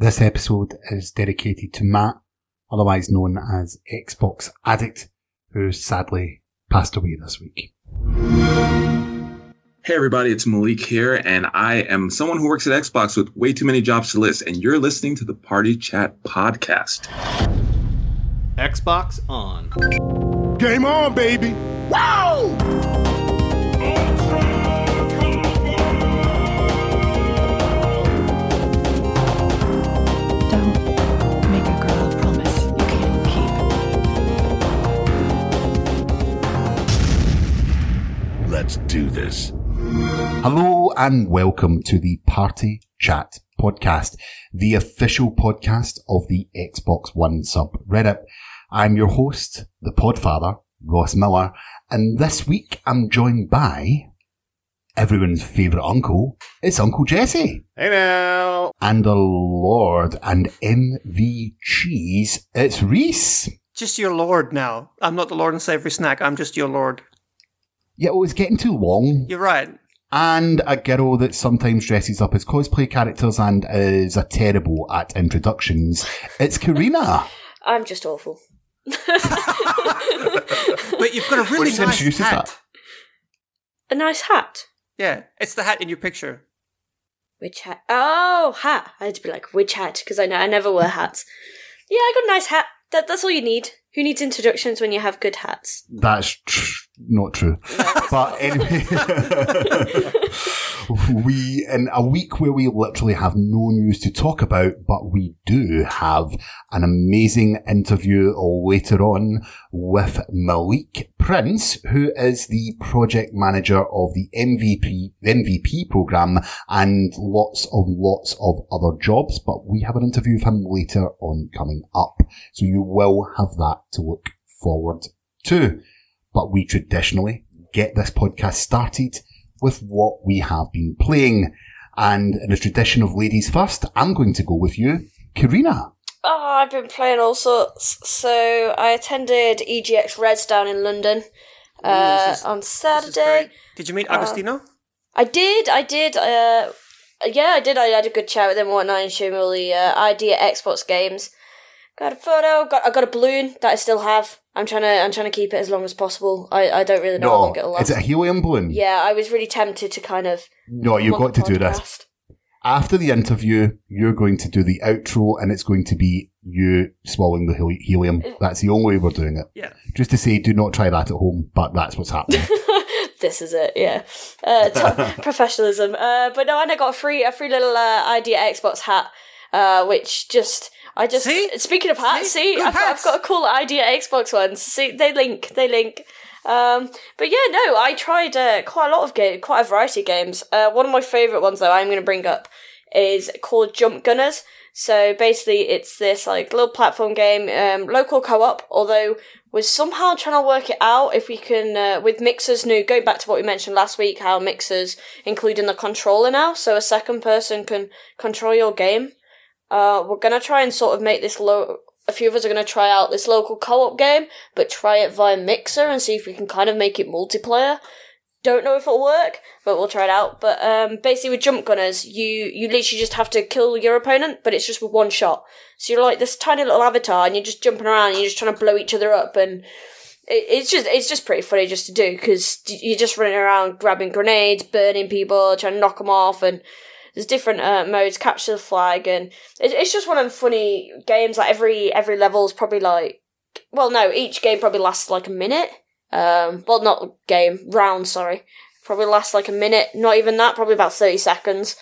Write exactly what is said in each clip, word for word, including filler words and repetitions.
This episode is dedicated to Matt, otherwise known as Xbox Addict, who sadly passed away this week. Hey everybody, it's Malik here, and I am someone who works at Xbox with way too many jobs to list, and you're listening to the Party Chat Podcast. Xbox on. Game on, baby! Woo! Let's do this. Hello and welcome to the Party Chat Podcast, the official podcast of the Xbox One subreddit. I'm your host, the Podfather, Ross Miller, and this week I'm joined by everyone's favourite uncle. It's Uncle Jesse. Hey now. And the Lord and M V Cheese, it's Reese. Just your Lord now. I'm not the Lord and Savory Snack, I'm just your Lord. Yeah, well, it's getting too long. You're right. And a girl that sometimes dresses up as cosplay characters and is a terrible at introductions. It's Karina. I'm just awful. But you've got a really Which nice hat. That? A nice hat? Yeah, it's the hat in your picture. Which hat? Oh, hat. I had to be like, which hat? Because I know I never wear hats. Yeah, I got a nice hat. That, that's all you need. Who needs introductions when you have good hats? That's tr- not true. But anyway, we, in a week where we literally have no news to talk about, but we do have an amazing interview later on with Malik Prince, who is the project manager of the M V P, M V P program and lots of lots of other jobs. But we have an interview with him later on coming up. So you will have that to look forward to. But we traditionally get this podcast started with what we have been playing. And in the tradition of ladies first, I'm going to go with you, Karina. Oh, I've been playing all sorts. So I attended E G X Rezzed down in London uh, Ooh, this is, on Saturday. Did you meet Agostino? Uh, I did, I did. Uh, yeah, I did. I had a good chat with him and whatnot and showed him all the uh, I D at Xbox games. Got a photo. Got I got a balloon that I still have. I'm trying to I'm trying to keep it as long as possible. I, I don't really know no, how long it'll last. Is it a helium balloon? Yeah, I was really tempted to kind of. No, you've got to do this. After the interview, you're going to do the outro, and it's going to be you swallowing the heli- helium. That's the only way we're doing it. Yeah. Just to say, do not try that at home, but that's what's happening. This is it, yeah. Uh, t- professionalism. Uh, but no, and I got a free a free little uh, I D at Xbox hat, uh, which just. I just see? Speaking of hats, see, see I've, hats. Got, I've got a cool idea at Xbox One. See, they link, they link. Um, but yeah, no, I tried uh, quite a lot of games, quite a variety of games. Uh, one of my favourite ones, though, I'm going to bring up is called Jump Gunners. So basically, it's this like little platform game, um, local co-op. Although we're somehow trying to work it out if we can uh, with Mixer's new. Going back to what we mentioned last week, how Mixer's including the controller now, so a second person can control your game. Uh, we're going to try and sort of make this low. A few of us are going to try out this local co-op game, but try it via Mixer and see if we can kind of make it multiplayer. Don't know if it'll work, but we'll try it out. But um, basically with Jump Gunners, you, you literally just have to kill your opponent, but it's just with one shot. So you're like this tiny little avatar and you're just jumping around and you're just trying to blow each other up. And it, it's just it's just pretty funny just to do because you're just running around grabbing grenades, burning people, trying to knock them off and... There's different uh, modes, capture the flag, and it, it's just one of the funny games. Like every every level is probably like, well, no, each game probably lasts like a minute. Um, well, not game round, sorry, probably lasts like a minute. Not even that, probably about thirty seconds.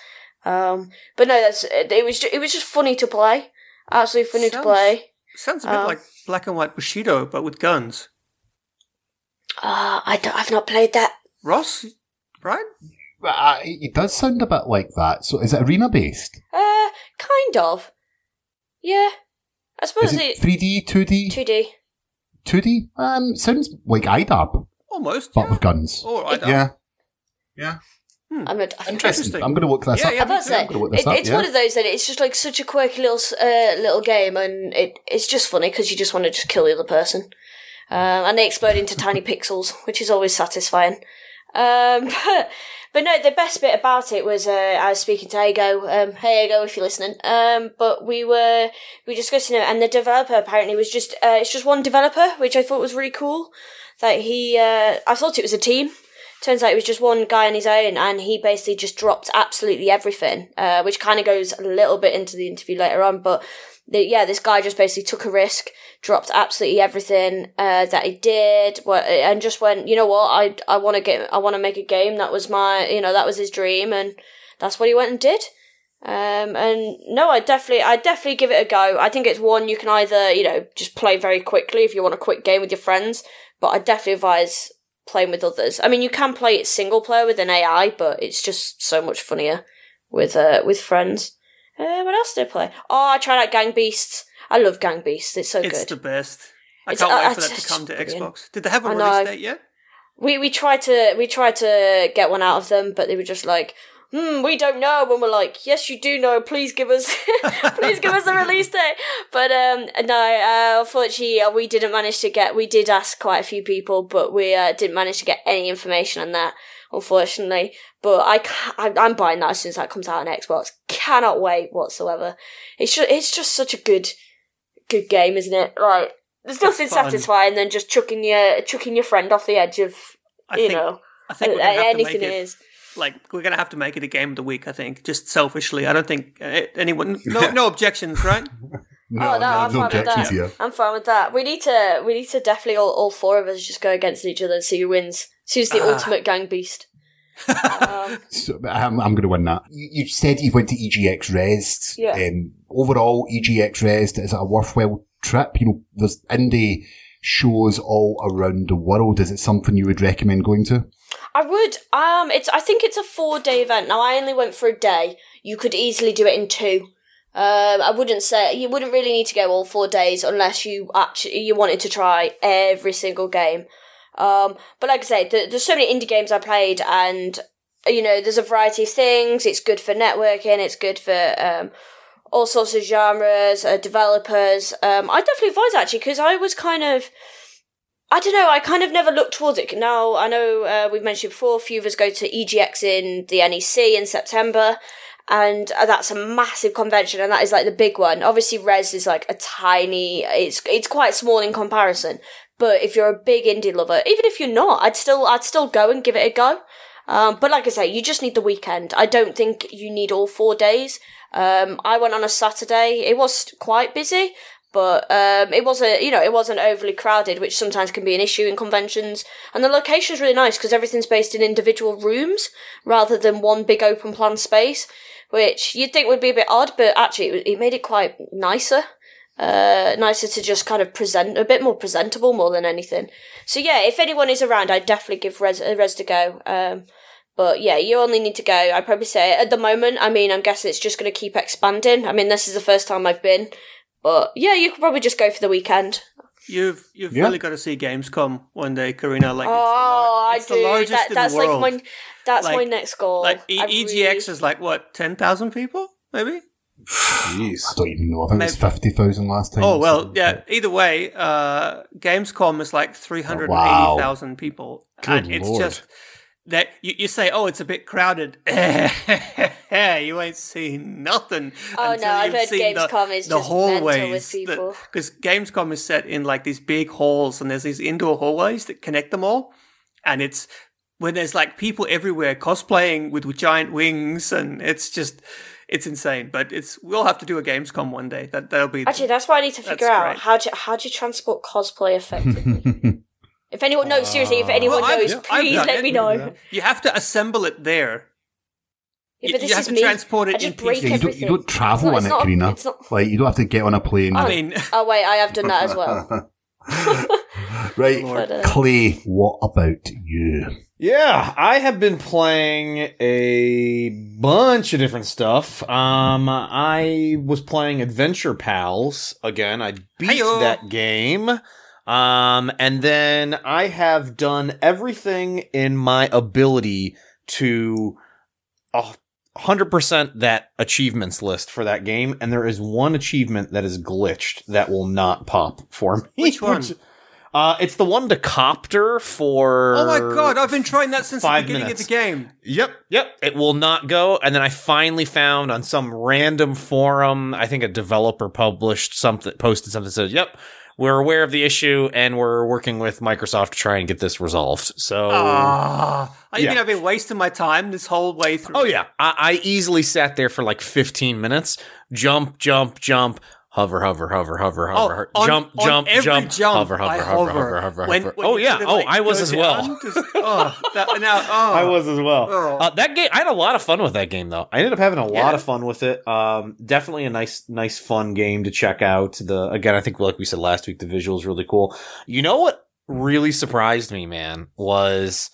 Um, but no, that's it, it was ju- it was just funny to play, absolutely funny sounds, to play. Sounds a bit um, like Black and White Bushido, but with guns. Ah, uh, I don't, I've not played that. Ross, right? Uh, it does sound a bit like that. So is it arena-based? Uh, kind of. Yeah. I suppose is it... three D, two D? two D. two D? Um, sounds like iDarb. Almost, But yeah. with guns. Or iDarb. Yeah. Yeah. Hmm. I'm not, Interesting. Interesting. I'm going to look this yeah, up. Yeah, that's it. Look this it up, it's yeah. one of those that it's just like such a quirky little uh, little game and it it's just funny because you just want to just kill the other person. Um, and they explode into tiny pixels, which is always satisfying. Um, but, but no, the best bit about it was, uh, I was speaking to Ego, um, hey Ego, if you're listening, um, but we were, we were discussing it, and the developer apparently was just, uh, it's just one developer, which I thought was really cool, that he, uh, I thought it was a team. Turns out it was just one guy on his own, and he basically just dropped absolutely everything, uh, which kind of goes a little bit into the interview later on, but the, yeah, this guy just basically took a risk, dropped absolutely everything uh, that he did, and just went, you know what, I I want to get, I want to make a game. That was my, you know, that was his dream, and that's what he went and did. Um, and no, I definitely, I definitely give it a go. I think it's one you can either, you know, just play very quickly if you want a quick game with your friends, but I definitely advise playing with others. I mean, you can play it single player with an A I, but it's just so much funnier with uh, with friends. Uh, what else did I play? Oh, I tried out Gang Beasts. I love Gang Beasts. It's so it's good. It's the best. I it's, can't uh, wait for that to come to brilliant. Xbox. Did they have a release date yet? We we tried to we tried to get one out of them, but they were just like, hmm, we don't know. And we're like, yes, you do know. Please give us, please give us a release date. But um, no, uh, unfortunately, uh, we didn't manage to get. We did ask quite a few people, but we uh, didn't manage to get any information on that, unfortunately. But I can't, I'm buying that as soon as that comes out on Xbox. Cannot wait whatsoever. It's just, it's just such a good, good game, isn't it? Like, there's nothing satisfying than just chucking your chucking your friend off the edge of, I you think, know, I think we're gonna have anything to make it. Is. Like, we're going to have to make it a game of the week, I think, just selfishly. I don't think anyone... No no objections, right? no, oh, no, no, I'm no fine with that. Yeah. I'm fine with that. We need to we need to definitely all, all four of us just go against each other and see who wins. See who's the uh. ultimate gang beast. um, so, I'm, I'm going to win that. You, you said you went to E G X Rezzed. Yeah. Um, overall, E G X Rezzed is a worthwhile trip. You know, there's indie shows all around the world. Is it something you would recommend going to? I would. Um, it's. I think it's a four-day event. Now, I only went for a day. You could easily do it in two. Um, I wouldn't say you wouldn't really need to go all four days unless you actually you wanted to try every single game. Um, but like I say, the, there's so many indie games I played, and you know, there's a variety of things. It's good for networking. It's good for um, all sorts of genres, uh, developers. Um, I definitely advise actually because I was kind of. I don't know, I kind of never looked towards it. Now, I know uh, we've mentioned before, a few of us go to E G X in the N E C in September, and that's a massive convention, and that is like the big one. Obviously, Res is like a tiny, it's it's quite small in comparison, but if you're a big indie lover, even if you're not, I'd still I'd still go and give it a go. Um, but like I say, you just need the weekend. I don't think you need all four days. Um, I went on a Saturday, it was quite busy, but um, it wasn't, you know, it wasn't overly crowded, which sometimes can be an issue in conventions. And the location's really nice because everything's based in individual rooms rather than one big open plan space, which you'd think would be a bit odd, but actually it, it made it quite nicer. Uh, nicer to just kind of present, a bit more presentable more than anything. So yeah, if anyone is around, I'd definitely give Res, Res a go. Um, but yeah, you only need to go, I'd probably say, at the moment, I mean, I'm guessing it's just going to keep expanding. I mean, this is the first time I've been. But yeah, you could probably just go for the weekend. You've you've yeah. really got to see Gamescom one day, Karina. Like, oh, it's the, lar- I it's do. The largest that, that's in the world. Like my, that's like, my next goal. Like e- EGX really... is like what ten thousand people, maybe. Jeez, I don't even know. I think maybe. It was fifty thousand last time. Oh well, so. yeah. Either way, uh, Gamescom is like three hundred and eighty thousand oh, wow. people, Good and it's Lord. just that you, you say, oh, it's a bit crowded. You ain't seen nothing. Oh, until no, I've heard Gamescom the, is the just hallways mental with people. Because Gamescom is set in like these big halls, and there's these indoor hallways that connect them all. And it's when there's like people everywhere cosplaying with, with giant wings, and it's just, it's insane. But it's we'll have to do a Gamescom one day. That that'll be actually that's what I need to figure out great. how do how do you transport cosplay effectively. If anyone no, seriously, if anyone well, knows, I've, please I've let it. me know. You have to assemble it there. Yeah, but this you have is to me. transport it in pieces. Yeah, you, don't, you don't travel not, in it, Karina. A, not... Like, you don't have to get on a plane. I mean... Oh, wait, I have done that as well. Right, but, uh... Clay, what about you? Yeah, I have been playing a bunch of different stuff. Um, I was playing Adventure Pals again. I beat Hi-yo. that game. Um, and then I have done everything in my ability to... Uh, one hundred percent that achievements list for that game, and there is one achievement that is glitched that will not pop for me. Which one? Which, Uh, it's the one to copter for. Oh my god! I've been trying that since the beginning minutes. of the game. Yep, yep. It will not go. And then I finally found on some random forum, I think a developer published something, posted something that said, "Yep, we're aware of the issue and we're working with Microsoft to try and get this resolved." So. Uh. I yeah. think I've been wasting my time this whole way through. Oh, yeah. I, I easily sat there for like fifteen minutes. Jump, jump, jump. Hover, hover, hover, hover, oh, hover. On, jump, on jump, jump, jump. Hover, hover, hover, hover, hover, when, hover. When oh, yeah. Like, oh, I was as well. Just, oh, that, now, oh. I was as well. Oh. Uh, that game, I had a lot of fun with that game, though. I ended up having a yeah. lot of fun with it. Um, definitely a nice, nice, fun game to check out. The Again, I think, like we said last week, the visual's really cool. You know what really surprised me, man, was...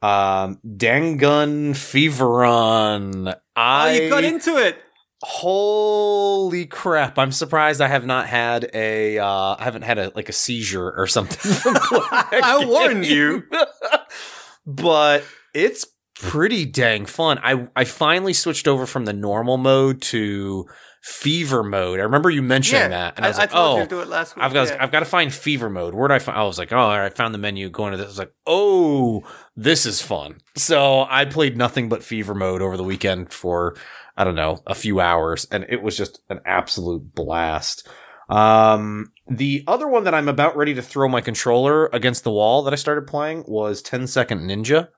Um, Dangun Feveron. I oh, you got into it. Holy crap! I'm surprised I have not had a, uh, I haven't had a like a seizure or something. I warned you. But it's pretty dang fun. I I finally switched over from the normal mode to fever mode. I remember you mentioning yeah, that, and I, I was like, I "Oh, you do it last week. I've got yeah. I've got to find fever mode. Where do I find?" I was like, "Oh, all right, I found the menu. Going to this." I was like, "Oh." This is fun. So I played nothing but fever mode over the weekend for, I don't know, a few hours. And it was just an absolute blast. Um, the other one that I'm about ready to throw my controller against the wall that I started playing was ten second ninja.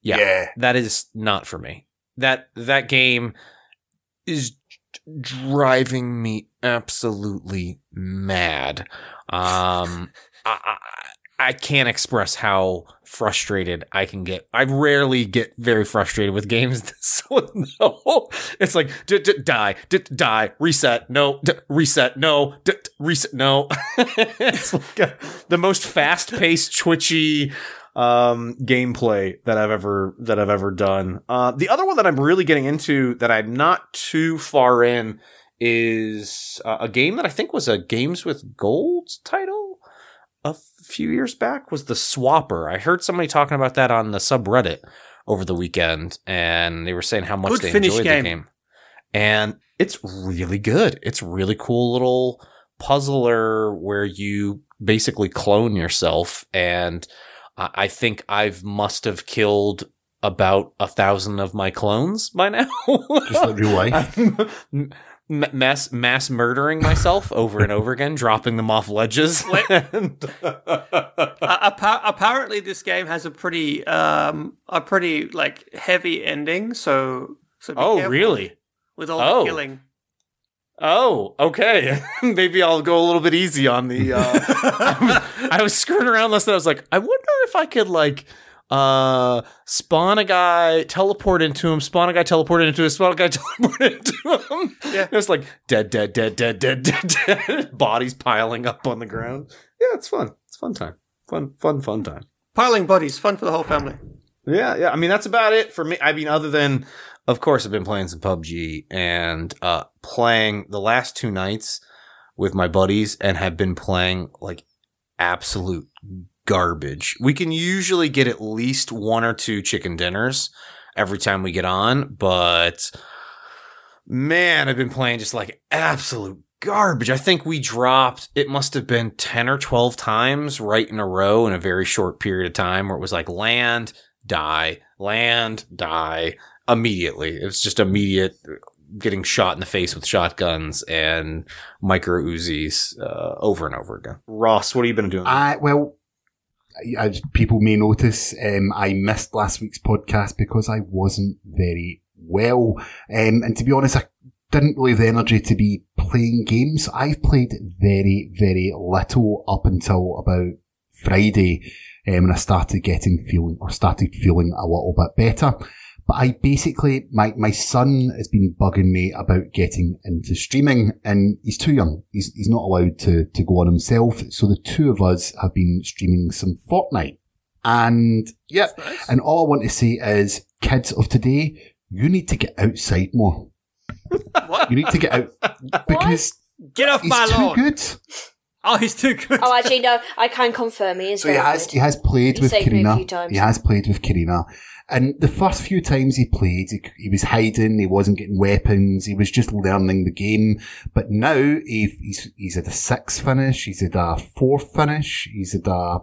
Yeah, yeah. That is not for me. That that game is driving me absolutely mad. Um, I... I I can't express how frustrated I can get. I rarely get very frustrated with games. So no, it's like d- d- die, d- die, reset, no, d- reset, no, d- reset, no. It's like a, the most fast-paced, twitchy um, gameplay that I've ever that I've ever done. Uh, the other one that I'm really getting into that I'm not too far in is uh, a game that I think was a Games with Gold title. A few years back was the Swapper. I heard somebody talking about that on the subreddit over the weekend, and they were saying how much good they enjoyed game. the game. And it's really good. It's really cool little puzzler where you basically clone yourself. And I think I've must have killed about a thousand of my clones by now. Is that your wife? M- mass mass murdering myself over and over again, dropping them off ledges. and uh, appa- apparently, this game has a pretty um, a pretty like heavy ending. So, so be oh really? With all oh. the killing. Oh, okay. Maybe I'll go a little bit easy on the. Uh, I, was, I was screwing around last night. I was like, I wonder if I could like. Uh, spawn a guy, teleport into him, spawn a guy, teleport into him, spawn a guy, teleport into him. Yeah. It's like dead, dead, dead, dead, dead, dead, dead. Bodies piling up on the ground. Yeah, it's fun. It's fun time. Fun, fun, fun time. Piling bodies. Fun for the whole family. Yeah, yeah. I mean, that's about it for me. I mean, other than, of course, I've been playing some P U B G and uh, playing the last two nights with my buddies and have been playing like absolute garbage. We can usually get at least one or two chicken dinners every time we get on, but man, I've been playing just like absolute garbage. I think we dropped, it must have been ten or twelve times right in a row in a very short period of time where it was like land, die, land, die immediately. It was just immediate getting shot in the face with shotguns and micro Uzis uh, over and over again. Ross, what have you been doing? I, well, as people may notice, um, I missed last week's podcast because I wasn't very well. Um, and to be honest, I didn't really have the energy to be playing games. I've played very, very little up until about Friday, um, and I started getting feeling, or started feeling a little bit better. But I basically, my, my son has been bugging me about getting into streaming, and he's too young. He's, he's not allowed to, to go on himself. So the two of us have been streaming some Fortnite. And yeah, nice. And all I want to say is, kids of today, you need to get outside more. What? You need to get out because what? Get off my lawn. He's too good. Oh, he's too good. Oh, actually, no, I can confirm he is. So he has, he has played with Karina. He has played with Karina. And the first few times he played, he, he was hiding, he wasn't getting weapons, he was just learning the game. But now he, he's, he's at a six finish, he's at a four finish, he's at a,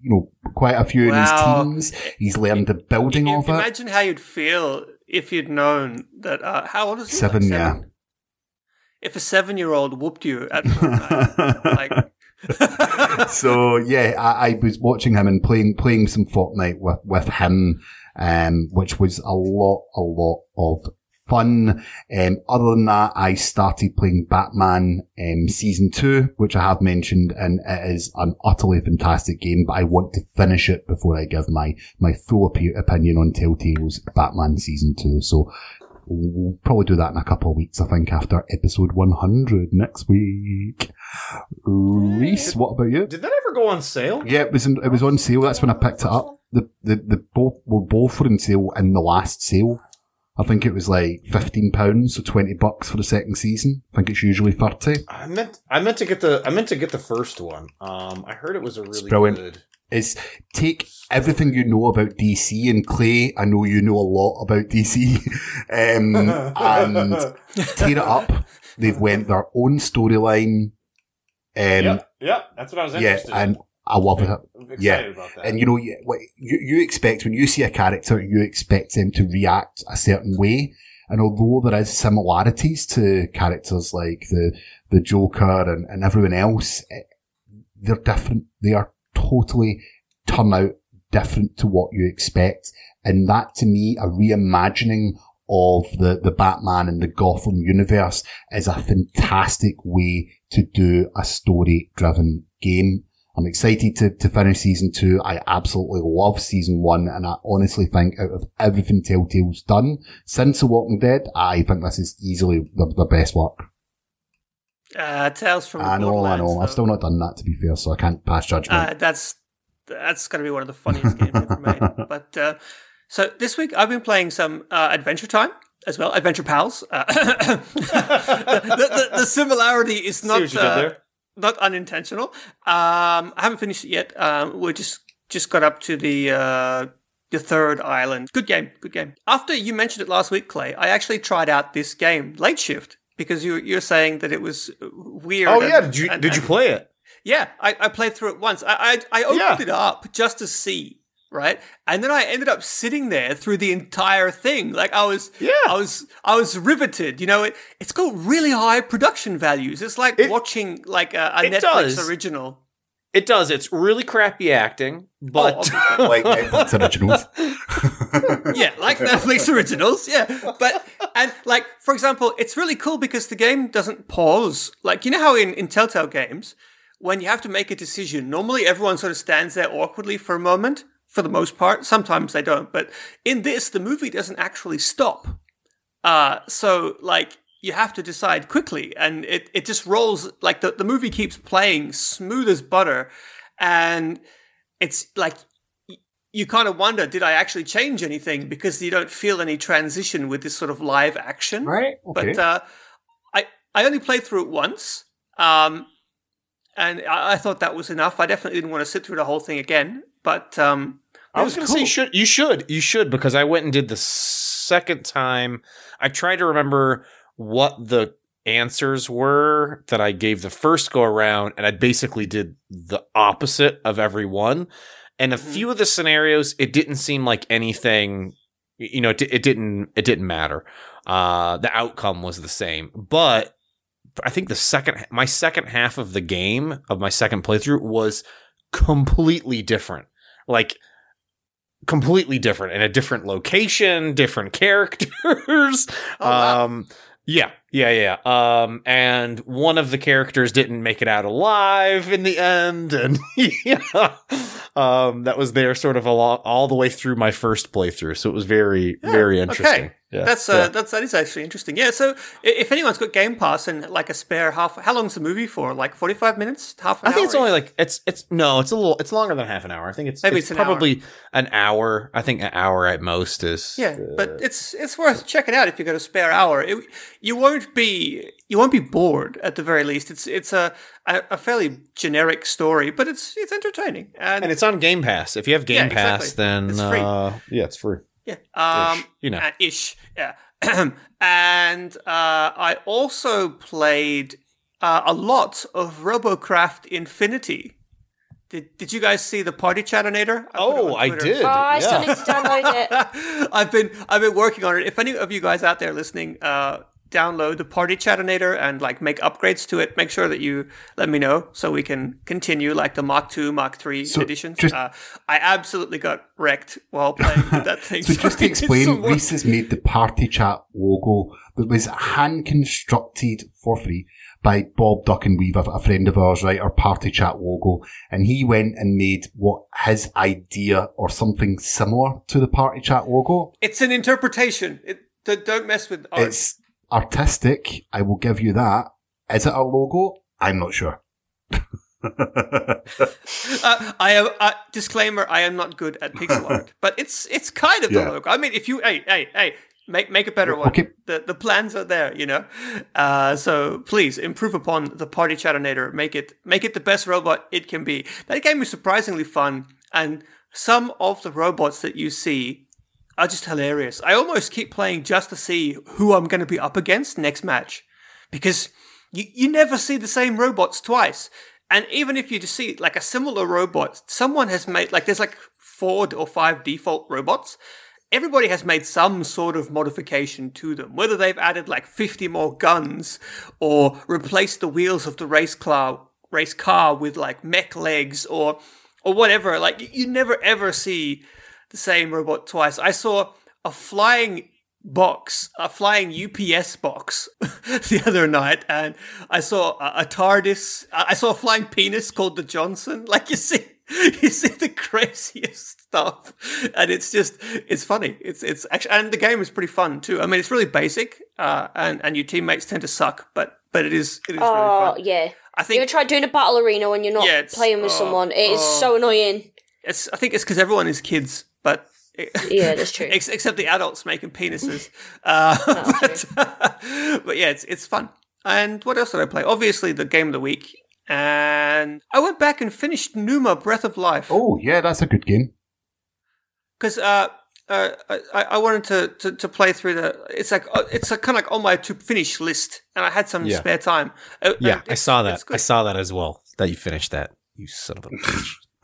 you know, quite a few wow. in his teams. He's learned the building you, you of imagine it. Imagine how you'd feel if you'd known that, uh, how old is he? Seven, like seven? Yeah. If a seven-year-old whooped you at Fortnite, like... So, yeah, I, I was watching him and playing playing some Fortnite with, with him, um, which was a lot, a lot of fun. Um, other than that, I started playing Batman um, Season two, which I have mentioned, and it is an utterly fantastic game, but I want to finish it before I give my, my full op- opinion on Telltale's Batman Season two. So... we'll probably do that in a couple of weeks, I think, after episode one hundred next week. Reese, what about you? Did that ever go on sale? Yeah, it was in, it was on sale. That's when I picked it up. The the, the both were both were in sale in the last sale. I think it was like fifteen pounds, so twenty bucks for the second season. I think it's usually thirty. I meant I meant to get the I meant to get the first one. Um, I heard it was a really good. Is take everything you know about D C, and Clay, I know you know a lot about D C, um, and tear it up. They've went their own storyline. Um, yep, yep, that's what I was interested yeah, in. And I love it. I'm excited yeah. about that. And you know, you, you, you expect, when you see a character, you expect them to react a certain way. And although there is similarities to characters like the, the Joker and, and everyone else, they're different. They are totally turn out different to what you expect. And that, to me, a reimagining of the, the Batman and the Gotham universe is a fantastic way to do a story-driven game. I'm excited to, to finish Season two. I absolutely love Season one, and I honestly think out of everything Telltale's done since The Walking Dead, I think this is easily the, the best work. Uh, Tales from the Borderlands. I know, Borderlands, I know. Though. I've still not done that, to be fair, so I can't pass judgment. Uh, that's that's going to be one of the funniest games ever made. But uh, so this week I've been playing some uh, Adventure Time as well, Adventure Pals. Uh, the, the, the similarity is not uh, not unintentional. Um, I haven't finished it yet. Um, we just just got up to the uh, the third island. Good game, good game. After you mentioned it last week, Clay, I actually tried out this game, Late Shift. Because you, you're saying that it was weird. Oh, and, yeah. Did you, and, did you play it? Yeah, I, I played through it once. I I, I opened yeah. it up just to see, right? And then I ended up sitting there through the entire thing. Like I was, yeah. I was, I was riveted. You know, it it's got really high production values. It's like it, watching like a, a Netflix does. original. It does. It's really crappy acting, but oh, like Netflix originals. yeah, like Netflix originals. Yeah, but and like for example, it's really cool because the game doesn't pause. Like you know how in, in Telltale games, when you have to make a decision, normally everyone sort of stands there awkwardly for a moment. For the most part, sometimes they don't. But in this, the movie doesn't actually stop. Uh so like. You have to decide quickly, and it, it just rolls like the, the movie keeps playing smooth as butter, and it's like y- you kind of wonder, did I actually change anything? Because you don't feel any transition with this sort of live action, right? Okay. But uh, I I only played through it once, um, and I, I thought that was enough. I definitely didn't want to sit through the whole thing again, but um, I was, was going to cool. say you should, you should you should because I went and did the second time. I tried to remember what the answers were that I gave the first go around, and I basically did the opposite of every one. And a mm-hmm. few of the scenarios, it didn't seem like anything, you know, it, it didn't, it didn't matter. Uh, the outcome was the same, but I think the second, my second half of the game of my second playthrough was completely different. Like, completely different in a different location, different characters. oh, wow. Um, Yeah, yeah, yeah. Um, and one of the characters didn't make it out alive in the end, and yeah, um, that was their sort of a lot, all the way through my first playthrough. So it was very, yeah, very interesting. Okay. Yeah, that's uh, yeah. that's that is actually interesting. Yeah. So if anyone's got Game Pass and like a spare half, how long's the movie for? Like forty-five minutes, half an hour. I think it's only like it's it's no, it's a little, it's longer than half an hour. I think it's maybe it's, it's an probably hour. an hour. I think an hour at most is. Yeah, uh, but it's it's worth checking out if you've got a spare hour. It, you won't won't be you won't be bored at the very least. It's it's a a fairly generic story, but it's it's entertaining, and, and it's on Game Pass. If you have Game yeah, Pass, exactly. then it's free. Uh, yeah, it's free. Yeah, um, ish, you know, uh, ish. Yeah, and uh, I also played uh, a lot of RoboCraft Infinity. Did Did you guys see the Party Chatinator? I oh, I did. Oh, I yeah. still need to download it. I've been I've been working on it. If any of you guys out there listening, uh, download the Party Chatinator and like make upgrades to it. Make sure that you let me know so we can continue like the Mach two, Mach three so editions. Just, uh, I absolutely got wrecked while playing with that thing. so, so just to explain, so Reese has made the Party Chat logo that was hand constructed for free by Bob Duckenweave, a friend of ours, right? Our Party Chat logo. And he went and made what his idea or something similar to the Party Chat logo. It's an interpretation. It, don't mess with art. It's artistic. I will give you that. Is it a logo? I'm not sure. uh, I am uh, disclaimer. I am not good at pixel art, but it's it's kind of yeah. the logo. I mean, if you, hey, hey, hey. Make make a better one. Okay. The the plans are there, you know. Uh, so please improve upon the Party Chatinator. Make it make it the best robot it can be. That game is surprisingly fun, and some of the robots that you see are just hilarious. I almost keep playing just to see who I'm going to be up against next match, because you you never see the same robots twice. And even if you just see like a similar robot, someone has made like there's like four or five default robots. Everybody has made some sort of modification to them, whether they've added like fifty more guns or replaced the wheels of the race car, race car with like mech legs or or whatever. Like you never ever see the same robot twice. I saw a flying box, a flying U P S box the other night, and I saw a, a TARDIS. I saw a flying penis called the Johnson. Like you see. You see the craziest stuff, and it's just, it's funny. It's, it's actually, and the game is pretty fun too. I mean, it's really basic, uh, and, and your teammates tend to suck, but, but it is, it is oh, really fun. Oh, yeah. I think. You ever tried doing a battle arena when you're not yeah, playing with oh, someone? It is oh. so annoying. It's, I think it's because everyone is kids, but. It, yeah, that's true. ex- except the adults making penises. Uh, no, but, uh, but yeah, it's, it's fun. And what else did I play? Obviously, the game of the week. And I went back and finished Numa Breath of Life. Oh, yeah, that's a good game. Because uh, uh, I, I wanted to, to, to play through the... It's like it's like kind of like on my to-finish list, and I had some yeah. spare time. Uh, yeah, I saw that. I saw that as well, that you finished that, you son of a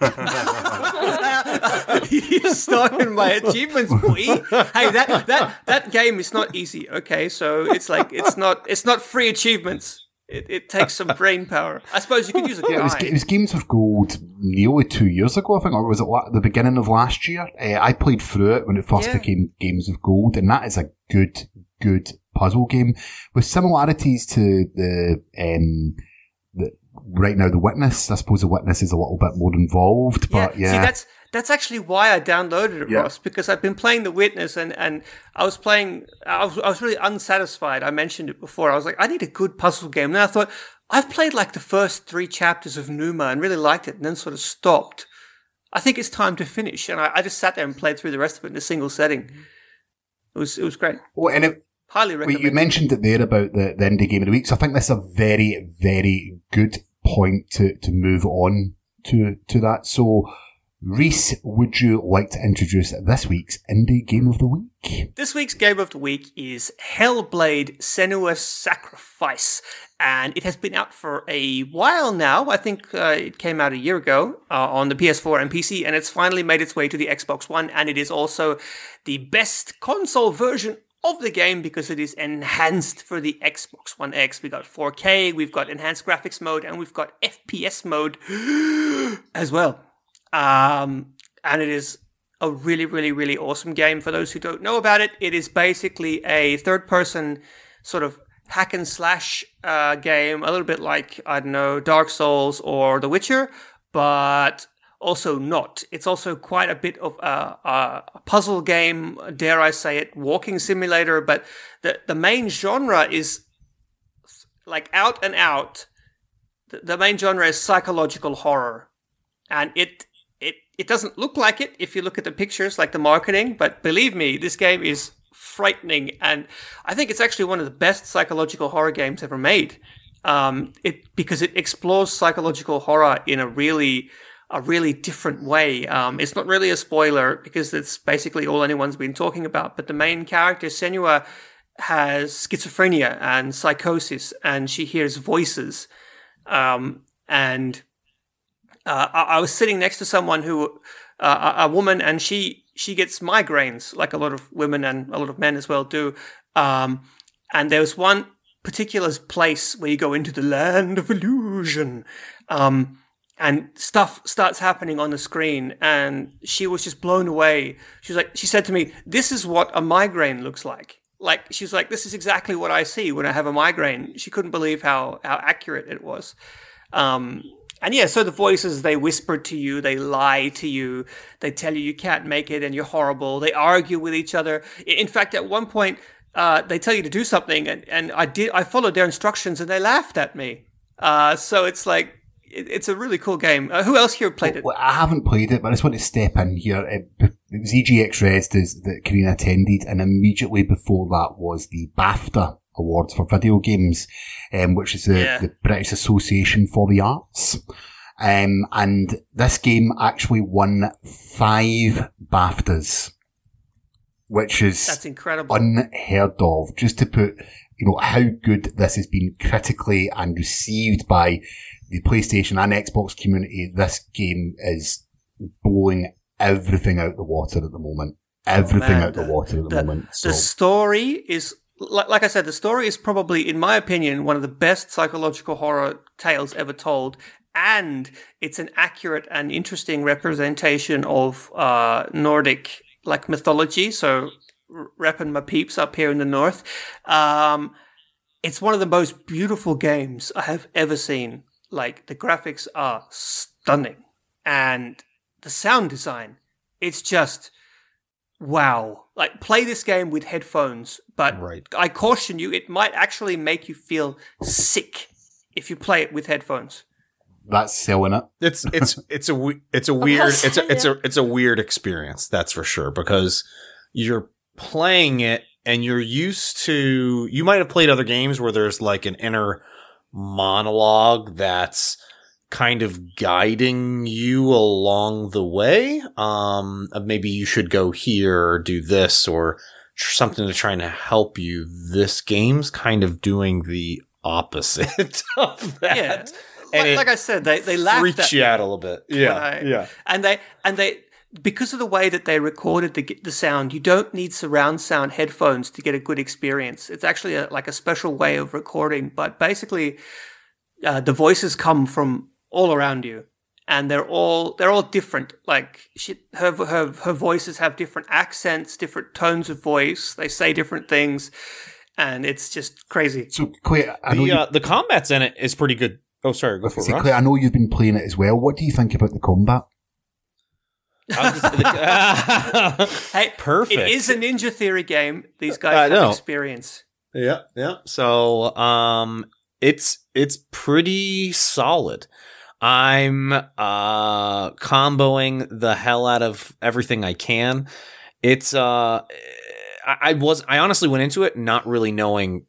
bitch. You're stalking my achievements, boy. Hey, that, that, that game is not easy, okay? So it's like it's not it's not free achievements. It it takes some brain power. I suppose you could use a guy. Yeah, it, was, it was Games with Gold nearly two years ago, I think, or was it la- the beginning of last year? Uh, I played through it when it first yeah. became Games with Gold, and that is a good, good puzzle game with similarities to the, um, the right now, The Witness. I suppose The Witness is a little bit more involved, but yeah. yeah. See, that's that's actually why I downloaded it, yeah. Ross, because I've been playing The Witness, and, and I was playing. I was I was really unsatisfied. I mentioned it before. I was like, I need a good puzzle game. And then I thought, I've played like the first three chapters of Numa and really liked it, and then sort of stopped. I think it's time to finish. And I, I just sat there and played through the rest of it in a single setting. It was it was great. Well, and it. Highly recommend. Well, you mentioned it there about the, the indie game of the week, so I think that's a very, very good point to, to move on to to that. So, Reese, would you like to introduce this week's indie game of the week? This week's game of the week is Hellblade: Senua's Sacrifice, and it has been out for a while now. I think uh, it came out a year ago uh, on the P S four and P C, and it's finally made its way to the Xbox One, and it is also the best console version of the game because it is enhanced for the Xbox One X. We got four K, we've got enhanced graphics mode, and we've got F P S mode as well. Um, and it is a really, really, really awesome game. For those who don't know about it, it is basically a third-person sort of hack and slash uh, game, a little bit like, I don't know, Dark Souls or The Witcher, but also not. It's also quite a bit of a, a puzzle game, dare I say it, walking simulator, but the, the main genre is like out and out. The, the main genre is psychological horror. And it, it, it doesn't look like it if you look at the pictures, like the marketing, but believe me, this game is frightening. And I think it's actually one of the best psychological horror games ever made. Um, it because it explores psychological horror in a really, a really different way. Um, it's not really a spoiler because it's basically all anyone's been talking about. But the main character, Senua, has schizophrenia and psychosis, and she hears voices. Um, and uh, I, I was sitting next to someone who, uh, a, a woman, and she she gets migraines, like a lot of women and a lot of men as well do. Um, and there was one particular place where you go into the land of illusion, um, and stuff starts happening on the screen, and she was just blown away. She was like, she said to me, "This is what a migraine looks like." Like, she's like, this is exactly what I see when I have a migraine. She couldn't believe how, how accurate it was. Um, and yeah, so the voices, they whisper to you, they lie to you, they tell you you can't make it and you're horrible. They argue with each other. In fact, at one point, uh, they tell you to do something, and, and I did, I followed their instructions and they laughed at me. Uh, so it's like, it, it's a really cool game. Uh, who else here played it? Well, I haven't played it, but I just want to step in here. It, it was E G X Rezzed that Karina attended, and immediately before that was the BAFTA Awards for Video Games, um, which is the, yeah. the British Association for the Arts. Um, and this game actually won five BAFTAs, which is That's incredible. Unheard of. Just to put, you know, how good this has been critically and received by the PlayStation and Xbox community, this game is blowing everything out the water at the moment. Everything oh, out the water at the, the moment. So. The story is, like, like I said, the story is probably, in my opinion, one of the best psychological horror tales ever told. And it's an accurate and interesting representation of uh, Nordic, like, mythology. So, repping my peeps up here in the north. Um, it's one of the most beautiful games I have ever seen. Like, the graphics are stunning, and the sound design, it's just wow. Like, play this game with headphones, but right. I caution you, it might actually make you feel sick if you play it with headphones. That's selling it. It's it's it's a it's a weird it's a, it's a it's a weird experience, that's for sure, because you're playing it and you're used to, you might have played other games where there's like an inner monologue that's kind of guiding you along the way. Um, maybe you should go here or do this or tr- something to try and help you. This game's kind of doing the opposite of that. Yeah. And like, like I said, they they laughed at you out a little bit. Yeah, I, yeah. And they and they because of the way that they recorded the the sound, you don't need surround sound headphones to get a good experience. It's actually a, like a special way of recording. But basically, uh, the voices come from all around you, and they're all they're all different. Like she, her her her voices have different accents, different tones of voice. They say different things, and it's just crazy. So, Clay, I know the, uh, you- the combat's in it is pretty good. Oh, sorry, go for it, Ross. Clay, I know you've been playing it as well. What do you think about the combat? Hey, perfect. It is a Ninja Theory game. These guys I have know. experience. Yeah, yeah. So, um, it's it's pretty solid. I'm uh comboing the hell out of everything I can. It's uh, I, I was I honestly went into it not really knowing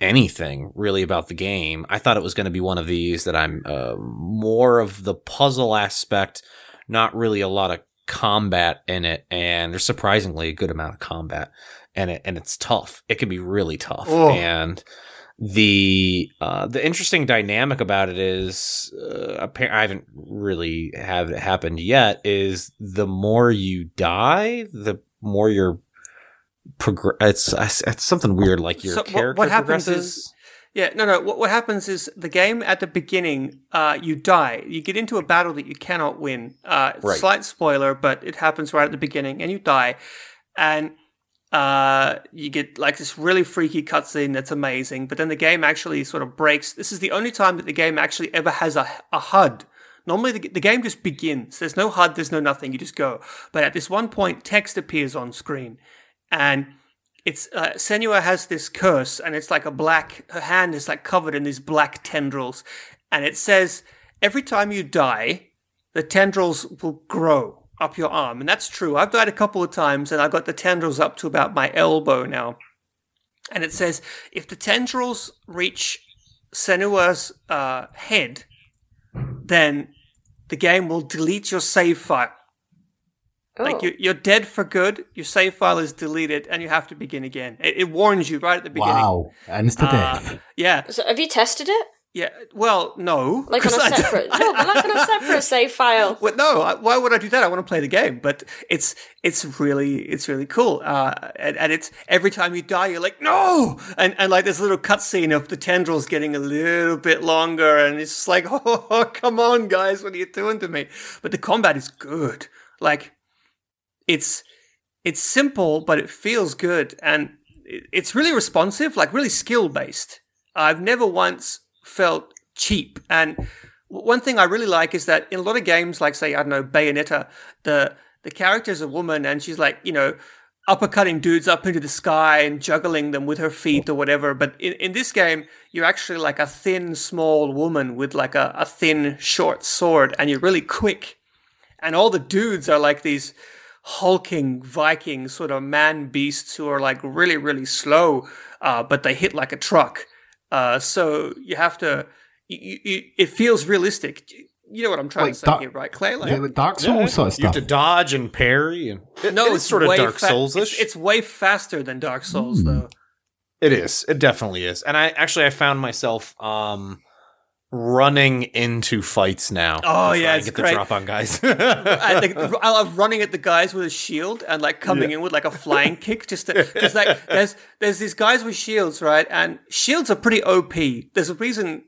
anything really about the game. I thought it was going to be one of these that I'm uh, more of the puzzle aspect, not really a lot of combat in it, and there's surprisingly a good amount of combat in it, and it's tough. It can be really tough. Oh. And the uh, the interesting dynamic about it is, uh, I haven't really had it happened yet, is the more you die, the more you're progress. It's, it's something weird, like your so character what happens progresses. Is- Yeah, no, no. What, what happens is the game at the beginning, uh, you die. You get into a battle that you cannot win. Uh, right. Slight spoiler, but it happens right at the beginning, and you die. And uh, you get like this really freaky cutscene that's amazing. But then the game actually sort of breaks. This is the only time that the game actually ever has a, a H U D. Normally, the, the game just begins. There's no H U D. There's no nothing. You just go. But at this one point, text appears on screen, and It's uh, Senua has this curse, and it's like a black, her hand is like covered in these black tendrils. And it says, every time you die, the tendrils will grow. up your arm. And that's true. I've died a couple of times and I've got the tendrils up to about my elbow now. And it says, if the tendrils reach Senua's uh, head, then the game will delete your save file. Oh. Like, you, you're dead for good, your save file is deleted, and you have to begin again. It, it warns you right at the beginning. Wow, ends to death. Uh, yeah. So have you tested it? Yeah, well, no. Like on a separate, I, no, but like on a separate save file. Well, no, I, why would I do that? I want to play the game, but it's it's really it's really cool. Uh, and, and it's every time you die, you're like no, and and like this little cutscene of the tendrils getting a little bit longer, and it's just like oh come on guys, what are you doing to me? But the combat is good. Like it's it's simple, but it feels good, and it's really responsive, like really skill based. I've never once felt cheap. And one thing I really like is that in a lot of games, like say, I don't know, Bayonetta, the the character is a woman and she's like, you know, uppercutting dudes up into the sky and juggling them with her feet or whatever. But in, in this game, you're actually like a thin, small woman with like a, a thin, short sword, and you're really quick. And all the dudes are like these hulking Viking sort of man beasts who are like really, really slow, uh, but they hit like a truck. Uh, so you have to. You, you, it feels realistic. You know what I'm trying like to say da- here, right, Clay? Like, yeah, like Dark Souls yeah, sort of stuff. You have to dodge and parry, and it, no, it it's sort of Dark fa- Souls-ish. It's, it's way faster than Dark Souls, mm. though. It is. It definitely is. And I actually I found myself um, running into fights now. Oh yeah, it's get great. The drop on guys. I, think, I love running at the guys with a shield and like coming yeah. in with like a flying kick. Just because like there's there's these guys with shields, right? And shields are pretty O P. There's a reason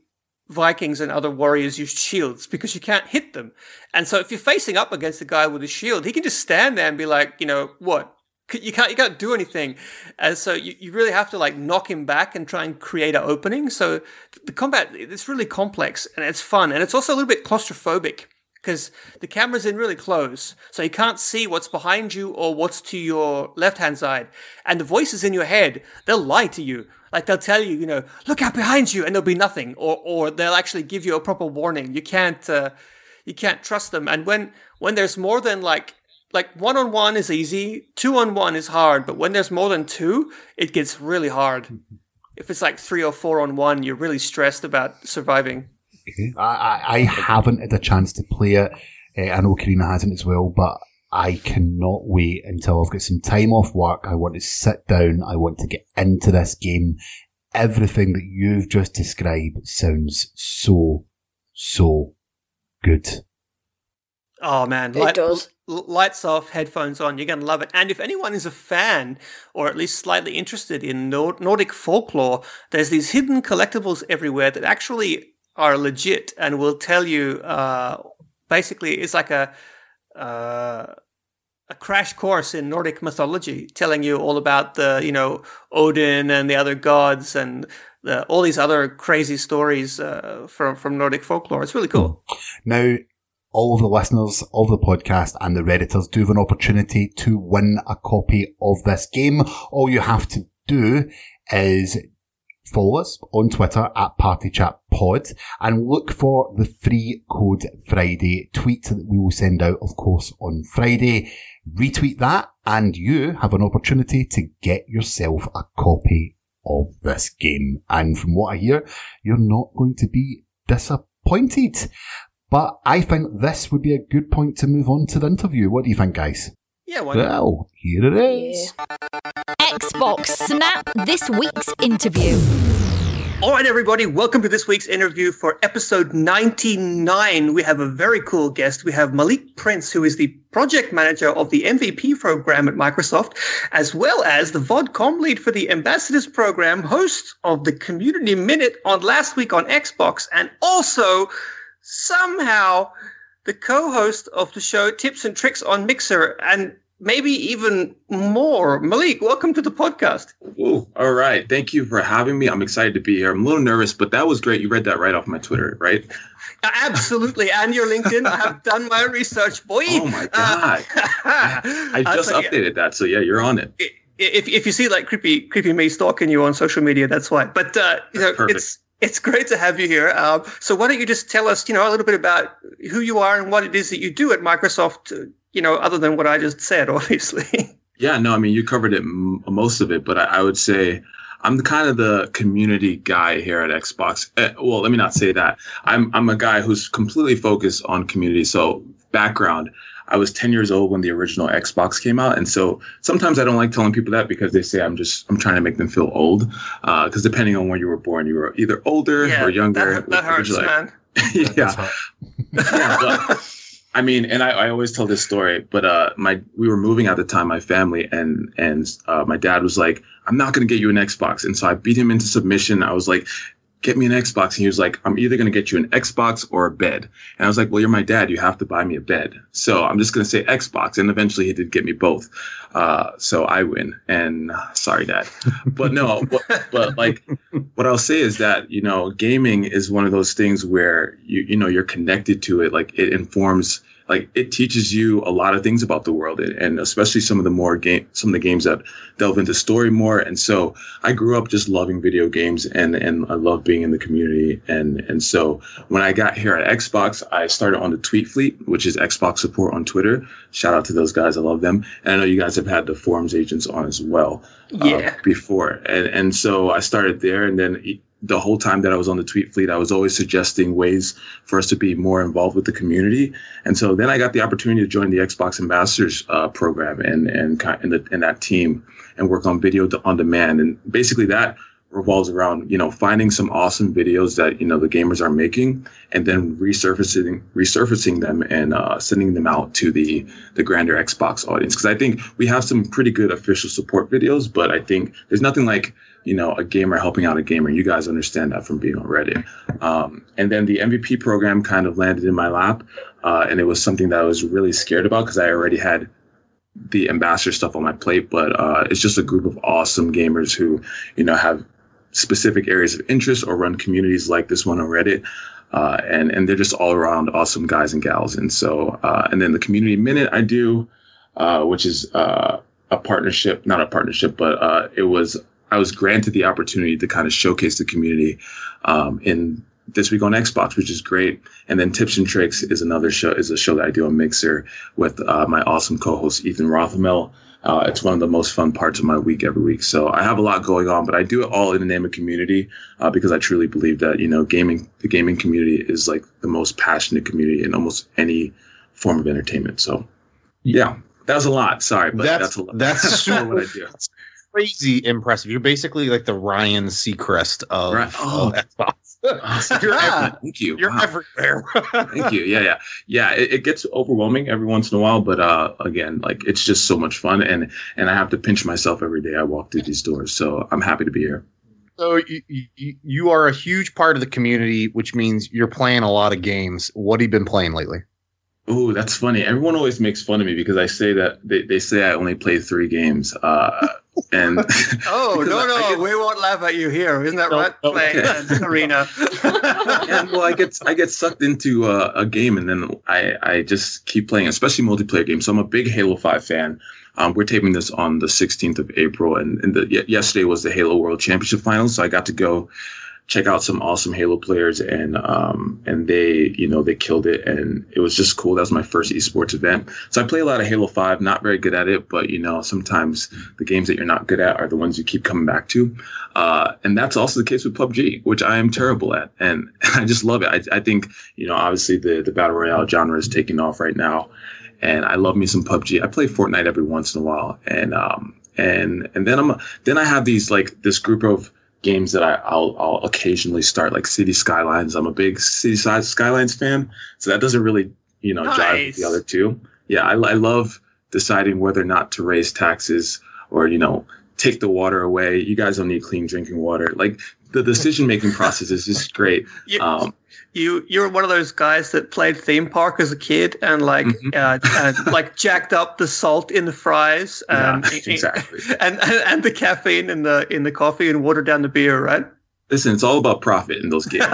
Vikings and other warriors use shields, because you can't hit them. And so if you're facing up against a guy with a shield, he can just stand there and be like, you know, what? You can't you can't do anything. And so you, you really have to like knock him back and try and create an opening. So the combat, it's really complex and it's fun. And it's also a little bit claustrophobic because the camera's in really close. So you can't see what's behind you or what's to your left-hand side. And the voices in your head, they'll lie to you. Like they'll tell you, you know, look out behind you and there'll be nothing. Or or they'll actually give you a proper warning. You can't, uh, you can't trust them. And when when there's more than like, Like, one-on-one is easy, two-on-one is hard, but when there's more than two, it gets really hard. If it's like three or four-on-one, you're really stressed about surviving. I, I haven't had a chance to play it. Uh, I know Karina hasn't as well, but I cannot wait until I've got some time off work. I want to sit down. I want to get into this game. Everything that you've just described sounds so, so good. Oh, man. It does. Lights off, headphones on. You're going to love it. And if anyone is a fan or at least slightly interested in Nordic folklore, there's these hidden collectibles everywhere that actually are legit and will tell you uh, basically it's like a uh, a crash course in Nordic mythology, telling you all about the, you know, Odin and the other gods and the, all these other crazy stories uh, from, from Nordic folklore. It's really cool. Now, all of the listeners of the podcast and the Redditors do have an opportunity to win a copy of this game. All you have to do is follow us on Twitter at Party Chat Pod and look for the free code Friday tweet that we will send out, of course, on Friday. Retweet that and you have an opportunity to get yourself a copy of this game. And from what I hear, you're not going to be disappointed. But I think this would be a good point to move on to the interview. What do you think, guys? Yeah, why not? Well, here it is. Xbox Snap, this week's interview. All right, everybody, welcome to this week's interview for episode ninety-nine. We have a very cool guest. We have Malik Prince, who is the project manager of the M V P program at Microsoft, as well as the VodCom lead for the Ambassadors program, host of the Community Minute on Last Week on Xbox, and also somehow the co-host of the show Tips and Tricks on Mixer, and maybe even more. Malik, welcome to the podcast. Ooh, all right. Thank you for having me. I'm excited to be here. I'm a little nervous, but that was great. You read that right off my Twitter, right? Absolutely. And your LinkedIn. I have done my research, boy. Oh, my God. Uh, I just uh, so, updated yeah. that. So, yeah, you're on it. If if you see, like, creepy creepy me stalking you on social media, that's why. But, uh, you know, Perfect. it's... It's great to have you here. Um, so why don't you just tell us, you know, a little bit about who you are and what it is that you do at Microsoft you know, other than what I just said, obviously. Yeah, no, I mean, you covered it, most of it, but I, I would say I'm the kind of the community guy here at Xbox. Uh, well, let me not say that. I'm I'm a guy who's completely focused on community. So background, I was ten years old when the original Xbox came out. And so sometimes I don't like telling people that because they say I'm just I'm trying to make them feel old. Because uh, depending on when you were born, you were either older yeah, or younger. That, that hurts, like, man. yeah. yeah but, I mean, and I, I always tell this story, but uh, my we were moving at the time, my family, and and uh, my dad was like, I'm not going to get you an Xbox. And so I beat him into submission. I was like, get me an Xbox. And he was like, I'm either going to get you an Xbox or a bed. And I was like, well, you're my dad. You have to buy me a bed. So I'm just going to say Xbox. And eventually he did get me both. Uh, so I win. And sorry, Dad. But no, but, but like what I'll say is that, you know, gaming is one of those things where, you you know, you're connected to it. Like it informs, like it teaches you a lot of things about the world, and especially some of the more game, some of the games that delve into story more. And so I grew up just loving video games, and, and I love being in the community. And, and so when I got here at Xbox, I started on the Tweet Fleet, which is Xbox support on Twitter. Shout out to those guys. I love them. And I know you guys have had the forums agents on as well yeah. uh, before. And, and so I started there, and then e- the whole time that I was on the Tweet Fleet, I was always suggesting ways for us to be more involved with the community. And so then I got the opportunity to join the Xbox Ambassadors uh, program and and and, the, and that team and work on video on demand. And basically that revolves around, you know, finding some awesome videos that, you know, the gamers are making, and then resurfacing resurfacing them and uh, sending them out to the the grander Xbox audience. Because I think we have some pretty good official support videos, but I think there's nothing like, you know, a gamer helping out a gamer. You guys understand that from being on Reddit. Um, and then the M V P program kind of landed in my lap. Uh, and it was something that I was really scared about because I already had the ambassador stuff on my plate. But uh, it's just a group of awesome gamers who, you know, have specific areas of interest or run communities like this one on Reddit. Uh, and, and they're just all around awesome guys and gals. And so uh, and then the Community Minute I do, uh, which is uh, a partnership, not a partnership, but uh, it was I was granted the opportunity to kind of showcase the community um, in This Week on Xbox, which is great. And then Tips and Tricks is another show, is a show that I do on Mixer with uh, my awesome co-host, Ethan Rothramel. Uh, it's one of the most fun parts of my week every week. So I have a lot going on, but I do it all in the name of community uh, because I truly believe that, you know, gaming, the gaming community is like the most passionate community in almost any form of entertainment. So, yeah, that was a lot. Sorry, but that's, that's a lot. That's sure what I do. Crazy impressive. You're basically like the Ryan Seacrest of, right. oh. of Xbox. Oh, you're every, thank you. You're wow. everywhere. Thank you. Yeah, yeah. Yeah, it, it gets overwhelming every once in a while, but uh, again, like it's just so much fun, and, and I have to pinch myself every day I walk through these doors, so I'm happy to be here. So you, you, you are a huge part of the community, which means you're playing a lot of games. What have you been playing lately? Oh, that's funny. Everyone always makes fun of me because I say that they, they say I only play three games. Uh, and oh no, I, no, I get, we won't laugh at you here, isn't that no, right? No, Play okay. Arena. Yeah, well, I get I get sucked into uh, a game, and then I I just keep playing, especially multiplayer games. So I'm a big Halo five fan. Um, we're taping this on the sixteenth of April, and, and the, yesterday was the Halo World Championship Finals, so I got to go check out some awesome Halo players, and um, and they, you know, they killed it, and it was just cool. That was my first esports event. So I play a lot of Halo five, not very good at it, but, you know, sometimes the games that you're not good at are the ones you keep coming back to. Uh, and that's also the case with P U B G, which I am terrible at, and I just love it. I, I think, you know, obviously the, the Battle Royale genre is taking off right now, and I love me some P U B G. I play Fortnite every once in a while, and um, and and then I'm then I have these like this group of games that I, I'll, I'll occasionally start, like City Skylines. I'm a big City Skylines fan, so that doesn't really, you know, nice. jive with the other two. Yeah, I, I love deciding whether or not to raise taxes or, you know, take the water away. You guys don't need clean drinking water. Like, the decision-making process is just great. You, um, you, you're one of those guys that played theme park as a kid and, like, mm-hmm. uh, uh, like jacked up the salt in the fries, um, yeah, exactly. and, and and the caffeine in the in the coffee, and watered down the beer, right? Listen, it's all about profit in those games,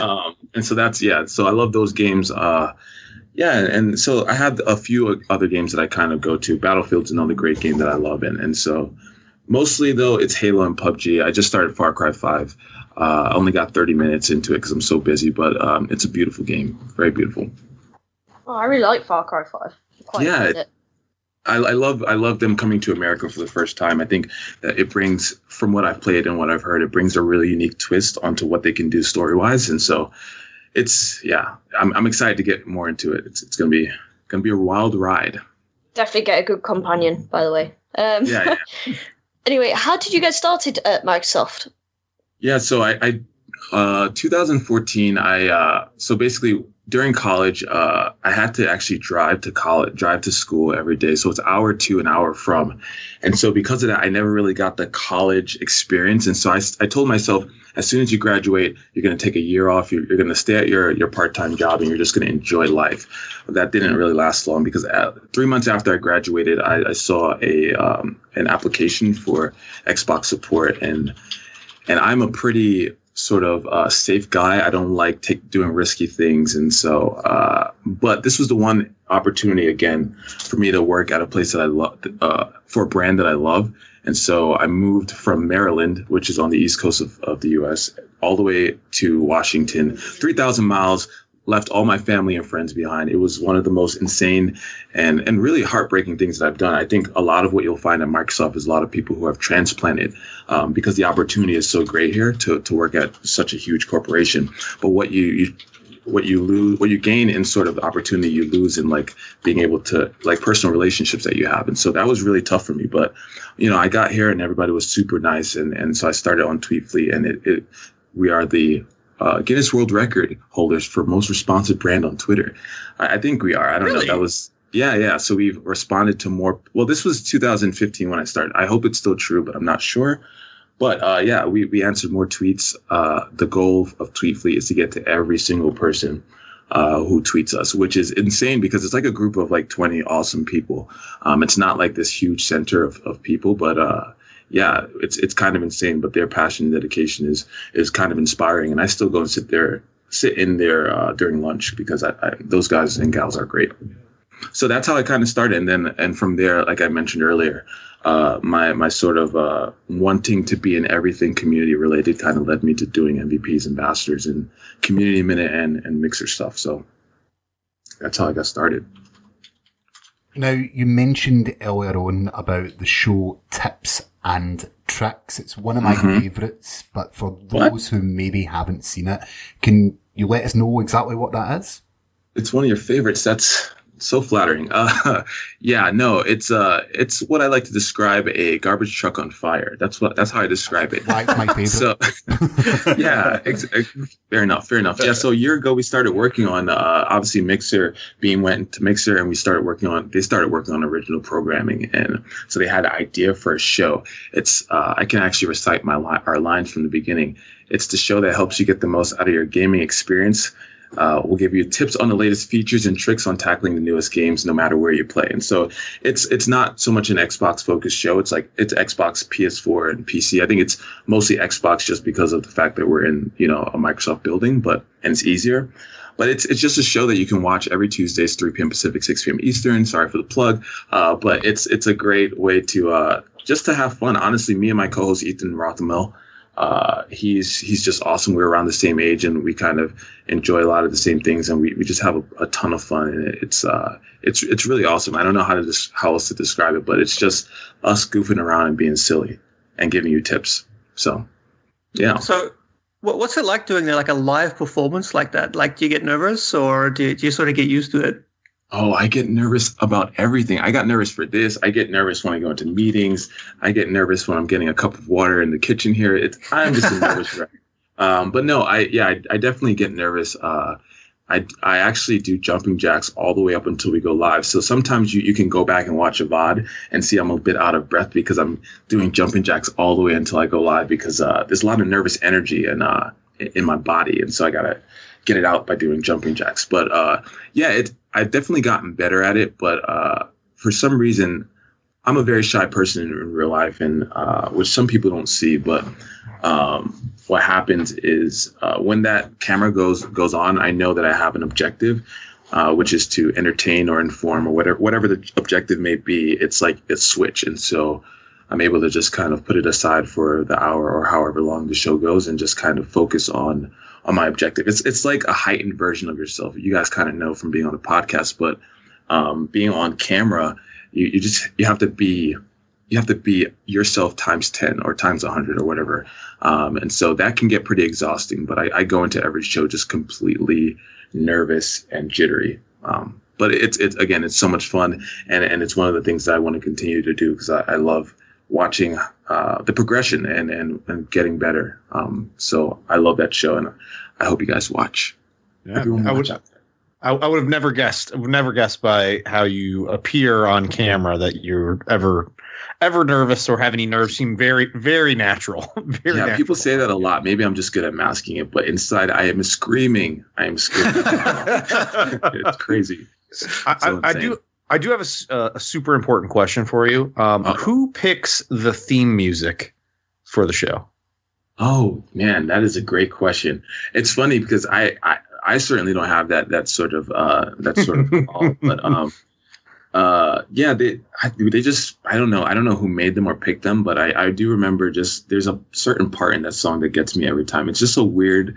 um, and so that's yeah. So I love those games. Uh, Yeah, and so I have a few other games that I kind of go to. Battlefield's another great game that I love, and and so. Mostly, though, it's Halo and P U B G. I just started Far Cry five. Uh, I only got thirty minutes into it because I'm so busy, but um, it's a beautiful game. Very beautiful. Oh, I really like Far Cry five. Quite yeah, it. I, I love I love them coming to America for the first time. I think that it brings, from what I've played and what I've heard, it brings a really unique twist onto what they can do story-wise. And so it's, yeah, I'm I'm excited to get more into it. It's it's going to be going to be a wild ride. Definitely get a good companion, by the way. Um, yeah, yeah. Anyway, how did you get started at Microsoft? Yeah, so I, I uh, twenty fourteen, I uh, so basically during college, uh, I had to actually drive to college, drive to school every day. So it's hour to an hour from. And so because of that, I never really got the college experience. And so I, I told myself, as soon as you graduate, you're going to take a year off. You're, you're going to stay at your, your part-time job and you're just going to enjoy life. That didn't really last long because at, three months after I graduated, I, I saw a um, an application for Xbox support. And, and I'm a pretty... sort of uh, safe guy. I don't like take, doing risky things. And so, uh, but this was the one opportunity again for me to work at a place that I love, uh, for a brand that I love. And so I moved from Maryland, which is on the East Coast of, of the U S, all the way to Washington, three thousand miles, left all my family and friends behind. It was one of the most insane and, and really heartbreaking things that I've done. I think a lot of what you'll find at Microsoft is a lot of people who have transplanted um, because the opportunity is so great here to, to work at such a huge corporation. But what you, you what you lose, what you gain in sort of opportunity, you lose in like being able to like personal relationships that you have. And so that was really tough for me. But, you know, I got here and everybody was super nice. And, and so I started on Tweetfleet and it, it we are the Uh, Guinness World Record holders for most responsive brand on Twitter. I, I think we are. I don't really? know. That was yeah, yeah. So we've responded to more. Well, this was two thousand fifteen when I started. I hope it's still true, but I'm not sure. But uh, yeah, we we answered more tweets. Uh, the goal of Tweetfleet is to get to every single person uh, who tweets us, which is insane because it's like a group of like twenty awesome people. Um, it's not like this huge center of of people, but. Uh, Yeah, it's it's kind of insane, but their passion and dedication is is kind of inspiring. And I still go and sit there, sit in there uh, during lunch because I, I, those guys and gals are great. So that's how I kind of started. And then and from there, like I mentioned earlier, uh, my my sort of uh, wanting to be in everything community related kind of led me to doing M V Ps, Ambassadors, and Community Minute and, and Mixer stuff. So that's how I got started. Now, you mentioned earlier on about the show Tips and Tricks. It's one of my mm-hmm. favourites, but for those what? who maybe haven't seen it, can you let us know exactly what that is? It's one of your favourites. That's so flattering. Uh, yeah, no, it's uh, it's what I like to describe a garbage truck on fire. That's what that's how I describe it. That's my favourite. So, yeah, ex- ex- fair enough, fair enough. Yeah, so a year ago we started working on uh, obviously Mixer. Beam went to Mixer, and we started working on. They started working on original programming, and so they had an idea for a show. It's uh, I can actually recite my li- our lines from the beginning. It's the show that helps you get the most out of your gaming experience. Uh, we'll give you tips on the latest features and tricks on tackling the newest games, no matter where you play. And so it's it's not so much an Xbox-focused show. It's like it's Xbox, P S four, and P C. I think it's mostly Xbox just because of the fact that we're in, you know, a Microsoft building, but and it's easier. But it's it's just a show that you can watch every Tuesdays, three p.m. Pacific, six p.m. Eastern. Sorry for the plug. Uh, but it's it's a great way to uh, just to have fun. Honestly, me and my co-host Ethan Rothramel, Uh, he's he's just awesome. We're around the same age, and we kind of enjoy a lot of the same things, and we, we just have a, a ton of fun. And it's uh it's it's really awesome. I don't know how to dis- how else to describe it, but it's just us goofing around and being silly and giving you tips. So yeah. So what's it like doing there, like a live performance like that? Like, do you get nervous, or do you, do you sort of get used to it? Oh, I get nervous about everything. I got nervous for this. I get nervous when I go into meetings. I get nervous when I'm getting a cup of water in the kitchen here. It's, I'm just a nervous wreck. Um, but no, I yeah, I, I definitely get nervous. Uh, I I actually do jumping jacks all the way up until we go live. So sometimes you, you can go back and watch a V O D and see I'm a bit out of breath because I'm doing jumping jacks all the way until I go live because uh, there's a lot of nervous energy and uh, in my body, and so I gotta get it out by doing jumping jacks. But uh, yeah, it. I've definitely gotten better at it, but uh, for some reason, I'm a very shy person in, in real life, and uh, which some people don't see. But um, what happens is uh, when that camera goes goes on, I know that I have an objective, uh, which is to entertain or inform or whatever whatever the objective may be. It's like a switch, and so I'm able to just kind of put it aside for the hour or however long the show goes and just kind of focus on on my objective. It's it's like a heightened version of yourself. You guys kind of know from being on a podcast, but um, being on camera, you, you just you have to be you have to be yourself times ten or times one hundred or whatever. Um, and so that can get pretty exhausting. But I, I go into every show just completely nervous and jittery. Um, but it's it's again, it's so much fun, and and it's one of the things that I want to continue to do because I, I love watching uh, the progression and, and, and getting better. Um, so I love that show, and I hope you guys watch. Yeah, Everyone I watch would, out there. I, I would have never guessed. I would never guessed by how you appear on camera that you're ever, ever nervous or have any nerves. Seem very, very natural. very yeah, natural. People say that a lot. Maybe I'm just good at masking it, but inside I am screaming. I am screaming. It's crazy. It's I, so I, I do. I do have a, uh, a super important question for you. Um, okay. Who picks the theme music for the show? Oh, man, that is a great question. It's funny because I, I, I certainly don't have that that sort of uh, that sort of call, but um, uh, yeah, they I, they just I don't know I don't know who made them or picked them, but I, I do remember just there's a certain part in that song that gets me every time. It's just a weird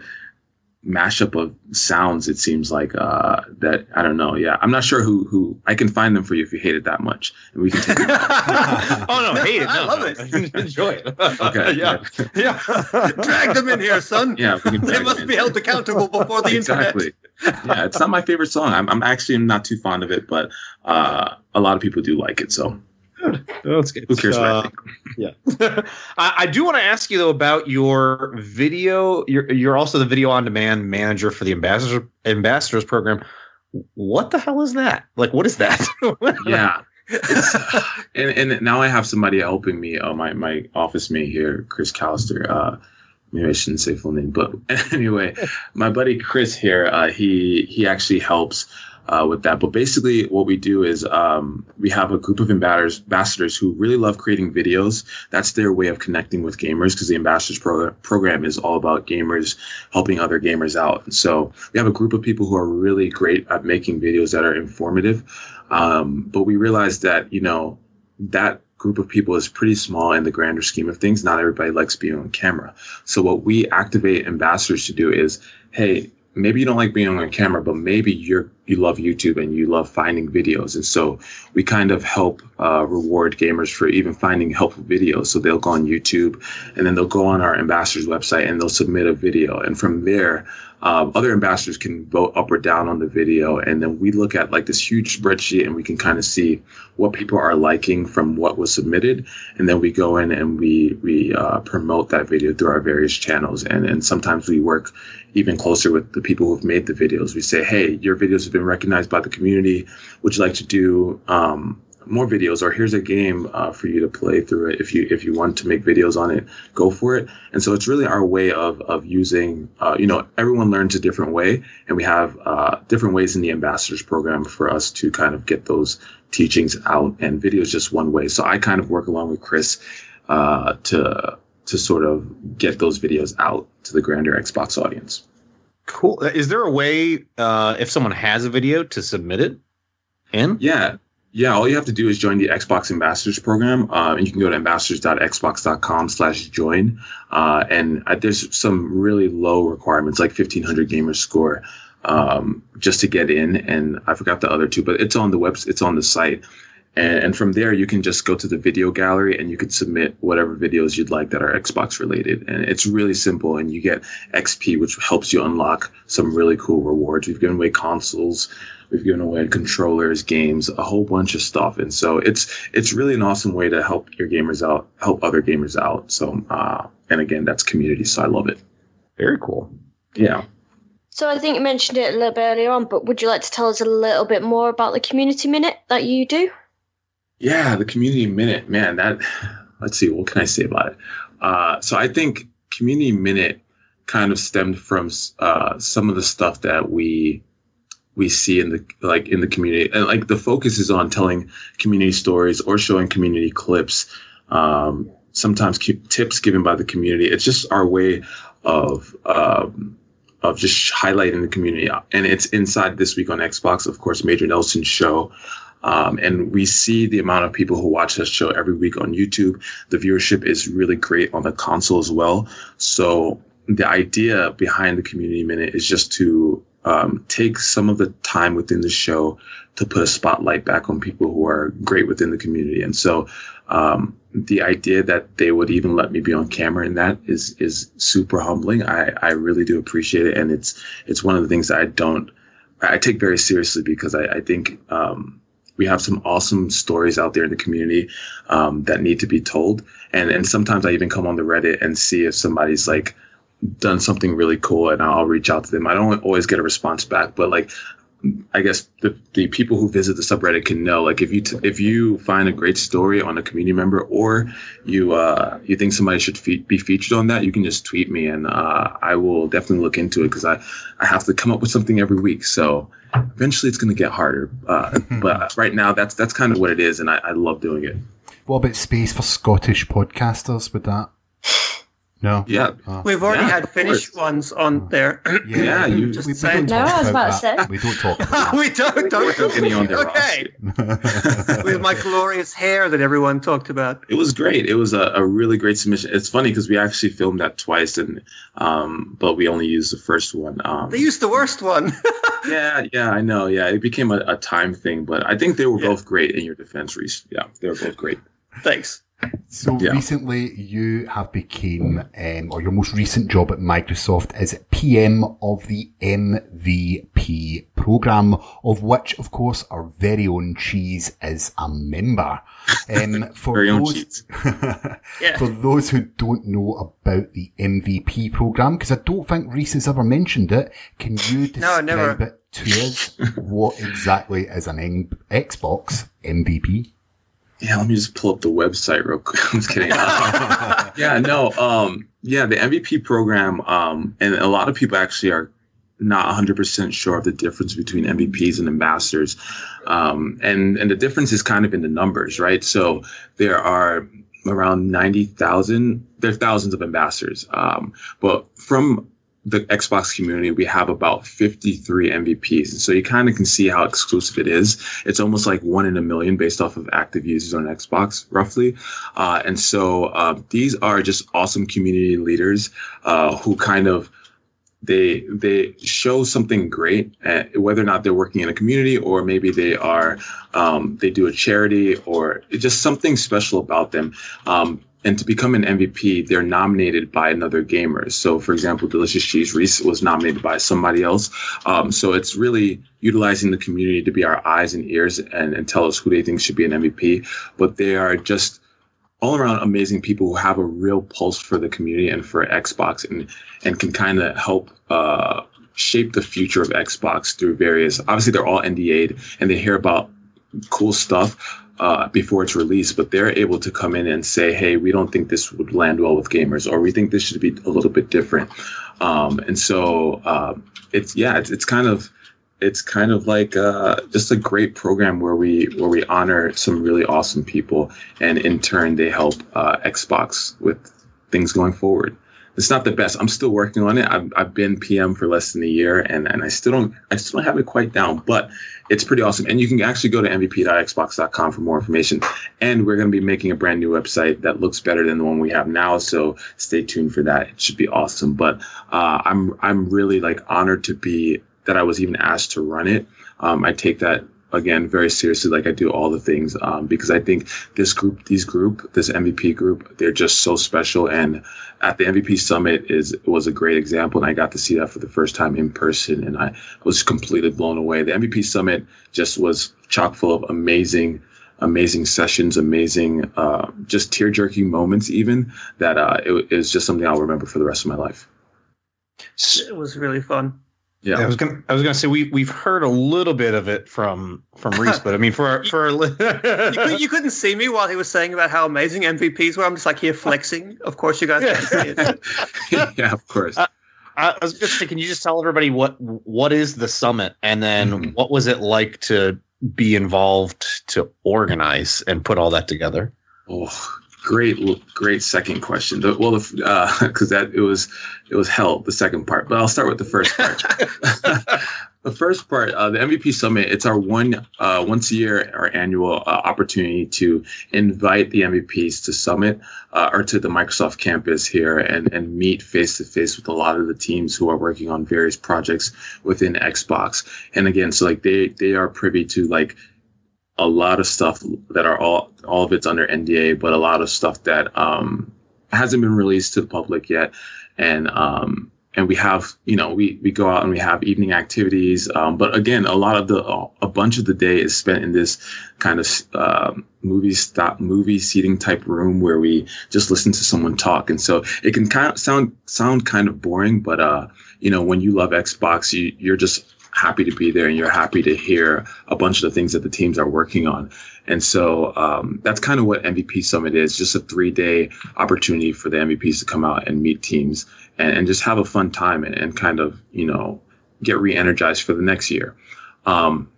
mashup of sounds, it seems like, uh that I don't know. Yeah, I'm not sure who who I can find them for you if you hate it that much, and we can take it. Oh no, hate it! No, I love no. it. Enjoy it. Okay. Yeah. Yeah. yeah. Drag them in here, son. Yeah. We can drag they must in. Be held accountable before the exactly. internet. Yeah, it's not my favorite song. I'm I'm actually not too fond of it, but uh a lot of people do like it. So. Oh, it's good. Who cares what I think? Yeah. I, I do want to ask you though about your video. You're you're also the video on demand manager for the ambassador ambassadors program. What the hell is that? Like, what is that? Yeah. It's, and and now I have somebody helping me. Oh, my my office mate here, Chris Callister. Uh, maybe I shouldn't say full name, but anyway, my buddy Chris here. Uh, he he actually helps. Uh, with that. But basically what we do is um, we have a group of ambassadors who really love creating videos. That's their way of connecting with gamers because the ambassadors pro- program is all about gamers helping other gamers out. And so we have a group of people who are really great at making videos that are informative. Um, but we realized that, you know, that group of people is pretty small in the grander scheme of things. Not everybody likes being on camera. So what we activate ambassadors to do is, hey, maybe you don't like being on camera, but maybe you're you love YouTube and you love finding videos. And so we kind of help uh, reward gamers for even finding helpful videos. So they'll go on YouTube and then they'll go on our ambassadors website and they'll submit a video. And from there, um, other ambassadors can vote up or down on the video. And then we look at like this huge spreadsheet and we can kind of see what people are liking from what was submitted. And then we go in and we we uh, promote that video through our various channels. And, and sometimes we work even closer with the people who've made the videos. We say, hey, your videos have been recognized by the community. Would you like to do um, more videos? Or here's a game uh, for you to play through it. If you if you want to make videos on it, go for it. And so it's really our way of of using, uh, you know, everyone learns a different way. And we have uh, different ways in the ambassadors program for us to kind of get those teachings out, and video is just one way. So I kind of work along with Chris uh, to to sort of get those videos out to the grander Xbox audience. Cool. Is there a way uh, if someone has a video to submit it in? Yeah. Yeah. All you have to do is join the Xbox Ambassadors program. Uh, and you can go to ambassadors.xbox.com slash join. Uh, and uh, there's some really low requirements, like fifteen hundred gamer score um, just to get in. And I forgot the other two, but it's on the web. It's on the site. And, and from there, you can just go to the video gallery and you can submit whatever videos you'd like that are Xbox related. And it's really simple. And you get X P, which helps you unlock some really cool rewards. We've given away consoles. We've given away controllers, games, a whole bunch of stuff. And so it's it's really an awesome way to help your gamers out, help other gamers out. So uh, and again, that's community. So I love it. Very cool. Yeah. So I think you mentioned it a little bit earlier on, but would you like to tell us a little bit more about the Community Minute that you do? Yeah, the Community Minute, man, that, let's see, what can I say about it? Uh, so I think Community Minute kind of stemmed from uh, some of the stuff that we we see in the like in the community. And like the focus is on telling community stories or showing community clips, um, sometimes tips given by the community. It's just our way of um, of just highlighting the community. And it's inside This Week on Xbox, of course, Major Nelson's show. Um, and we see the amount of people who watch this show every week on YouTube. The viewership is really great on the console as well. So the idea behind the Community Minute is just to um, take some of the time within the show to put a spotlight back on people who are great within the community. And so um, the idea that they would even let me be on camera in that is is super humbling. I, I really do appreciate it. And it's it's one of the things that I don't, I take very seriously, because I, I think um, we have some awesome stories out there in the community um, that need to be told. And and sometimes I even come on the Reddit and see if somebody's like done something really cool, and I'll reach out to them. I don't always get a response back, but like, I guess the, the people who visit the subreddit can know, like, if you t- if you find a great story on a community member, or you uh, you think somebody should fe- be featured on that, you can just tweet me, and uh, I will definitely look into it, because I, I have to come up with something every week. So eventually it's going to get harder. Uh, but right now that's that's kind of what it is, and I, I love doing it. What about space for Scottish podcasters with that? No. Yeah. Oh. We've already yeah, had Finnish ones on oh. there. Yeah, you just we, we don't no, I was about to say. We don't talk about We don't talk about any on there. Okay. With my glorious hair that everyone talked about. It was great. It was a, a really great submission. It's funny because we actually filmed that twice, and um, but we only used the first one. Um, they used the worst one. yeah, yeah, I know. Yeah, it became a, a time thing, but I think they were yeah. both great in your defense, Reese. Yeah, they were both great. Thanks. So yeah. recently you have became, um, or your most recent job at Microsoft is P M of the M V P program, of which, of course, our very own Cheese is a member. Um, for, very those, own Cheese. yeah. For those who don't know about the M V P program, because I don't think Reese has ever mentioned it, can you describe no, never. it to us? What exactly is an M- Xbox M V P? Yeah, let me just pull up the website real quick. I'm just kidding. Uh, yeah, no. Um, yeah, the M V P program, um, and a lot of people actually are not one hundred percent sure of the difference between M V Ps and ambassadors. Um, and, and the difference is kind of in the numbers, right? So there are around ninety thousand. There are thousands of ambassadors. Um, but from the Xbox community, we have about fifty-three M V Ps. And so you kind of can see how exclusive it is. It's almost like one in a million based off of active users on Xbox, roughly. Uh, and so uh, these are just awesome community leaders uh, who kind of, they they show something great, at, whether or not they're working in a community, or maybe they are, um, they do a charity, or just something special about them. Um, And to become an M V P, they're nominated by another gamer. So, for example, Delicious Cheese Reese was nominated by somebody else. Um, so it's really utilizing the community to be our eyes and ears and, and tell us who they think should be an M V P. But they are just all around amazing people who have a real pulse for the community and for Xbox, and, and can kind of help uh, shape the future of Xbox through various. Obviously, they're all N D A'd and they hear about cool stuff uh, before it's released, but they're able to come in and say, hey, we don't think this would land well with gamers, or we think this should be a little bit different. Um, and so uh, it's, yeah, it's, it's kind of, it's kind of like uh, just a great program where we, where we honor some really awesome people. And in turn, they help uh, Xbox with things going forward. It's not the best. I'm still working on it. I've, I've been P M for less than a year, and, and I still don't I still don't have it quite down, but it's pretty awesome. And you can actually go to M V P dot xbox dot com for more information. And we're going to be making a brand new website that looks better than the one we have now, so stay tuned for that. It should be awesome. But uh, I'm I'm really like honored to be that I was even asked to run it. Um, I take that. Again, very seriously, like I do all the things, um, because I think this group, these group, this M V P group, they're just so special. And at the M V P Summit is was a great example, and I got to see that for the first time in person, and I was completely blown away. The M V P Summit just was chock full of amazing, amazing sessions, amazing, uh, just tear-jerking moments, even that uh, it is just something I'll remember for the rest of my life. It was really fun. Yeah, I was gonna. I was gonna say we we've heard a little bit of it from from Reese, but I mean for our, for our li- you, you couldn't see me while he was saying about how amazing M V Ps were. I'm just like here flexing. Of course, you guys yeah. can see it. yeah, of course. Uh, I was just thinking. Can you just tell everybody what what is the summit, and then mm-hmm. what was it like to be involved, to organize and put all that together? Oh. Great, great second question. The, well, because uh, that it was, it was hell. The second part, but I'll start with the first part. The first part, uh, the M V P Summit, it's our one uh, once a year, our annual uh, opportunity to invite the M V Ps to Summit uh, or to the Microsoft campus here and, and meet face-to-face with a lot of the teams who are working on various projects within Xbox. And again, so like they, they are privy to like a lot of stuff that are all, all of it's under N D A, but a lot of stuff that um, hasn't been released to the public yet. And, um, And we have, you know, we, we go out and we have evening activities. Um, but again, a lot of the, a bunch of the day is spent in this kind of uh, movie stop, movie seating type room where we just listen to someone talk. And so it can kind of sound, sound kind of boring, but, uh, you know, when you love Xbox, you, you're just happy to be there and you're happy to hear a bunch of the things that the teams are working on. And so um, that's kind of what M V P Summit is, just a three day opportunity for the M V Ps to come out and meet teams. And, and just have a fun time and, and kind of, you know, get re-energized for the next year. Um,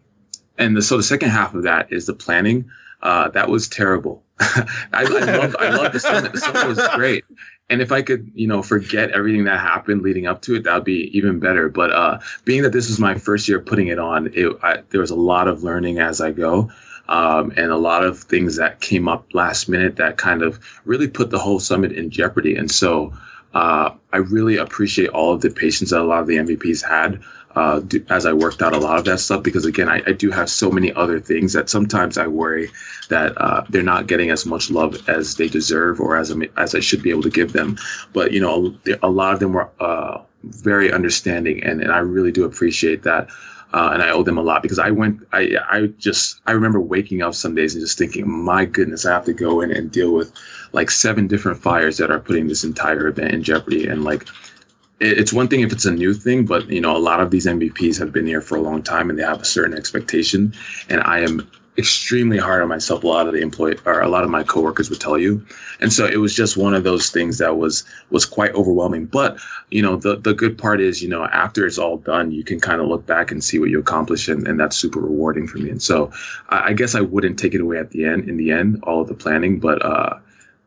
and the, so the second half of that is the planning. Uh, that was terrible. I, I loved I loved the summit. The summit was great. And if I could, you know, forget everything that happened leading up to it, that would be even better. But uh, being that this was my first year putting it on, it, I, there was a lot of learning as I go. Um, and a lot of things that came up last minute that kind of really put the whole summit in jeopardy. And so... Uh, I really appreciate all of the patience that a lot of the M V Ps had uh, do, as I worked out a lot of that stuff, because, again, I, I do have so many other things that sometimes I worry that uh, they're not getting as much love as they deserve or as, as I should be able to give them. But, you know, a lot of them were uh, very understanding, and, and I really do appreciate that. Uh, and I owe them a lot, because I went, I I just, I remember waking up some days and just thinking, my goodness, I have to go in and deal with like seven different fires that are putting this entire event in jeopardy. And like, it, it's one thing if it's a new thing, but you know, a lot of these M V Ps have been here for a long time and they have a certain expectation. And I am extremely hard on myself. A lot of the employee or a lot of my coworkers would tell you. And so it was just one of those things that was, was quite overwhelming. But, you know, the, the good part is, you know, after it's all done, you can kind of look back and see what you accomplished. And, and that's super rewarding for me. And so I, I guess I wouldn't take it away at the end, in the end, all of the planning, but uh,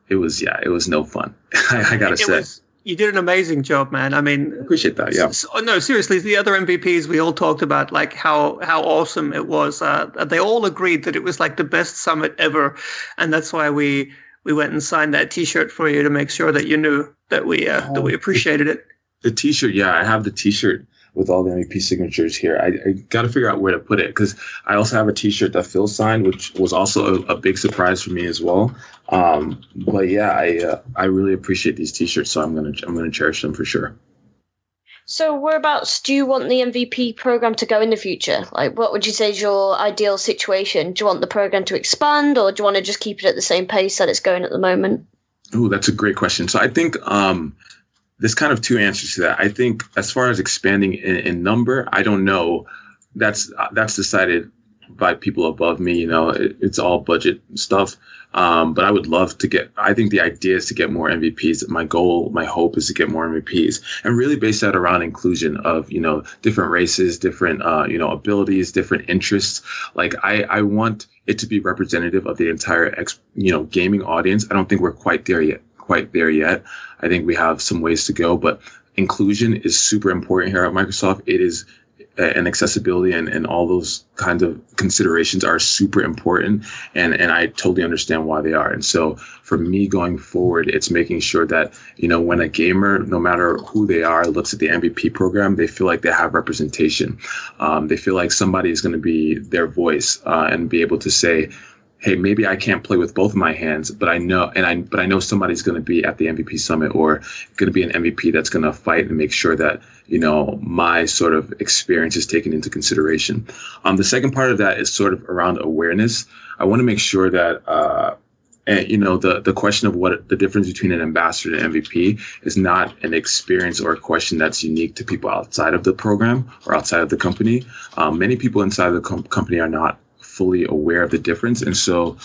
it was, yeah, it was no fun. I, I got to say. Was- You did an amazing job, man. I mean, appreciate that. Yeah. So, no, seriously, the other M V Ps we all talked about, like how how awesome it was. Uh, they all agreed that it was like the best summit ever, and that's why we we went and signed that T-shirt for you to make sure that you knew that we uh, that we appreciated it. The T-shirt, yeah, I have the T-shirt with all the M V P signatures here. I, I got to figure out where to put it, because I also have a T-shirt that Phil signed, which was also a, a big surprise for me as well. Um, but yeah, I uh, I really appreciate these T-shirts, so I'm gonna I'm gonna cherish them for sure. So, whereabouts do you want the M V P program to go in the future? Like, what would you say is your ideal situation? Do you want the program to expand, or do you want to just keep it at the same pace that it's going at the moment? Ooh, that's a great question. So, I think. Um, There's kind of two answers to that. I think as far as expanding in, in number, I don't know. That's that's decided by people above me. You know, it, it's all budget stuff. Um, but I would love to get. I think the idea is to get more M V Ps. My goal, my hope, is to get more M V Ps, and really base that around inclusion of, you know, different races, different uh, you know, abilities, different interests. Like I, I want it to be representative of the entire ex, you know, gaming audience. I don't think we're quite there yet. quite there yet. I think we have some ways to go, but inclusion is super important here at Microsoft. It is, and accessibility and, and all those kinds of considerations are super important. And, and I totally understand why they are. And so for me going forward, it's making sure that, you know, when a gamer, no matter who they are, looks at the M V P program, they feel like they have representation. Um, they feel like somebody is going to be their voice uh, and be able to say, hey, maybe I can't play with both of my hands, but I know, and I, but I know somebody's going to be at the M V P Summit or going to be an M V P that's going to fight and make sure that, you know, my sort of experience is taken into consideration. Um, the second part of that is sort of around awareness. I want to make sure that, uh, and, you know, the, the question of what the difference between an ambassador and M V P is not an experience or a question that's unique to people outside of the program or outside of the company. Um, many people inside the com- company are not fully aware of the difference, and so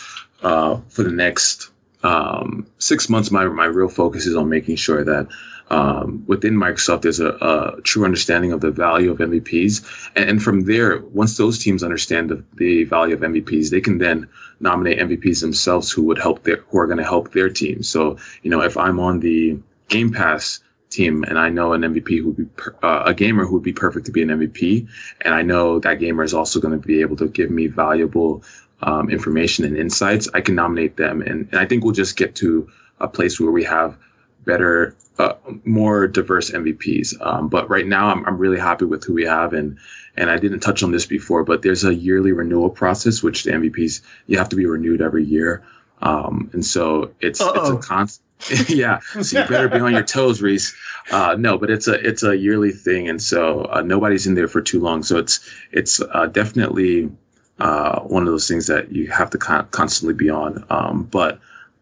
uh, for the next um, six months, my my real focus is on making sure that um, within Microsoft there's a, a true understanding of the value of M V Ps, and, and from there, once those teams understand the, the value of M V Ps, they can then nominate M V Ps themselves who would help their who are going to help their team. So, you know, if I'm on the Game Pass team, and I know an M V P who would be per, uh, a gamer who would be perfect to be an M V P, and I know that gamer is also going to be able to give me valuable um, information and insights. I can nominate them, and, and I think we'll just get to a place where we have better, uh, more diverse M V Ps. Um, but right now, I'm I'm really happy with who we have, and and I didn't touch on this before, but there's a yearly renewal process, which the M V Ps, you have to be renewed every year, um, and so it's Uh-oh. it's a constant. Yeah, so you better be on your toes, Reese. Uh, no, but it's a it's a yearly thing, and so uh, nobody's in there for too long. So it's it's uh, definitely uh, one of those things that you have to con- constantly be on. Um, but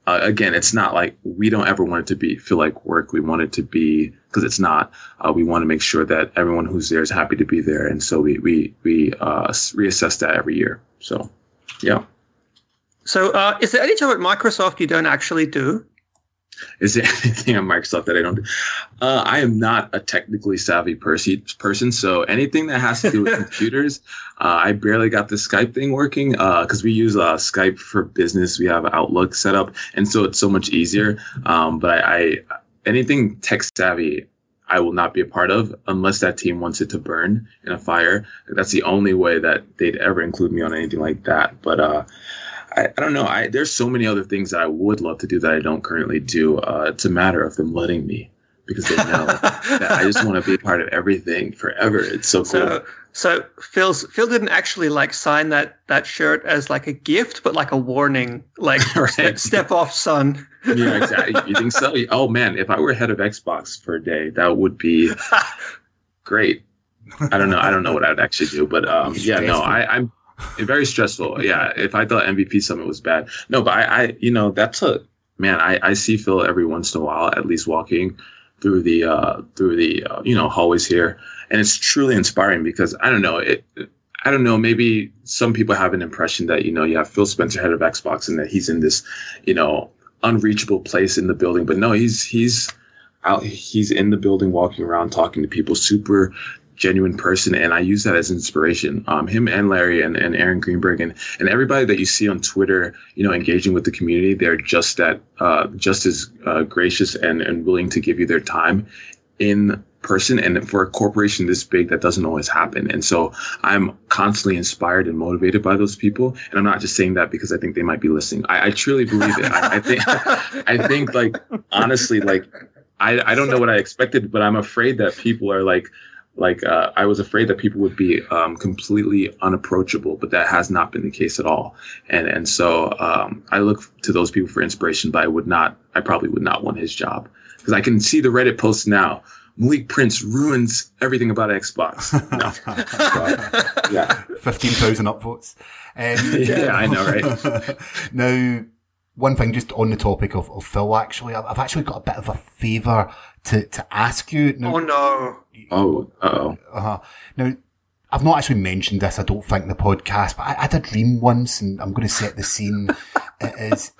uh, again, it's not like we don't ever want it to be feel like work. We want it to be, because it's not. Uh, we want to make sure that everyone who's there is happy to be there, and so we we we uh, reassess that every year. So, yeah. So, uh, is there any job at Microsoft you don't actually do? Is there anything on Microsoft that I don't do? Uh, I am not a technically savvy person, person, so anything that has to do with computers, uh, I barely got the Skype thing working because uh, we use uh, Skype for business. We have Outlook set up, and so it's so much easier. Um, but I, I anything tech savvy, I will not be a part of unless that team wants it to burn in a fire. That's the only way that they'd ever include me on anything like that. But uh, I, I don't know. I, there's so many other things that I would love to do that I don't currently do. Uh, it's a matter of them letting me, because they know that I just want to be a part of everything forever. It's so cool. So, so Phil's, Phil didn't actually like sign that, that shirt as like a gift, but like a warning, like right. step, step off, son. Yeah, exactly. You think so? Oh, man, if I were head of Xbox for a day, that would be great. I don't know. I don't know what I would actually do. But um, yeah, no, I, I'm. Very stressful. Yeah. If I thought M V P Summit was bad. No, but I, I you know, that's a man, I, I see Phil every once in a while, at least walking through the uh, through the, uh, you know, hallways here. And it's truly inspiring because I don't know. It, I don't know. Maybe some people have an impression that, you know, you have Phil Spencer, head of Xbox, and that he's in this, you know, unreachable place in the building. But no, he's he's out. He's in the building, walking around, talking to people, super genuine person, and I use that as inspiration. Um, him and Larry and, and Aaron Greenberg and, and everybody that you see on Twitter, you know, engaging with the community, they're just that, uh, just as uh, gracious and, and willing to give you their time in person. And for a corporation this big, that doesn't always happen. And so I'm constantly inspired and motivated by those people. And I'm not just saying that because I think they might be listening. I, I truly believe it. I, I think, I think, like, honestly, like, I, I don't know what I expected, but I'm afraid that people are like, Like uh, I was afraid that people would be um, completely unapproachable, but that has not been the case at all. And and so um, I look to those people for inspiration, but I would not, I probably would not want his job, because I can see the Reddit posts now. Malik Prince ruins everything about Xbox. No. So, yeah, fifteen thousand upvotes. Um, yeah, yeah, I know, right? Now, one thing just on the topic of, of Phil, actually, I've actually got a bit of a favour to, to ask you. Now, oh, no. Oh, uh-oh. Uh-huh. Now, I've not actually mentioned this, I don't think, in the podcast, but I, I had a dream once, and I'm going to set the scene. It is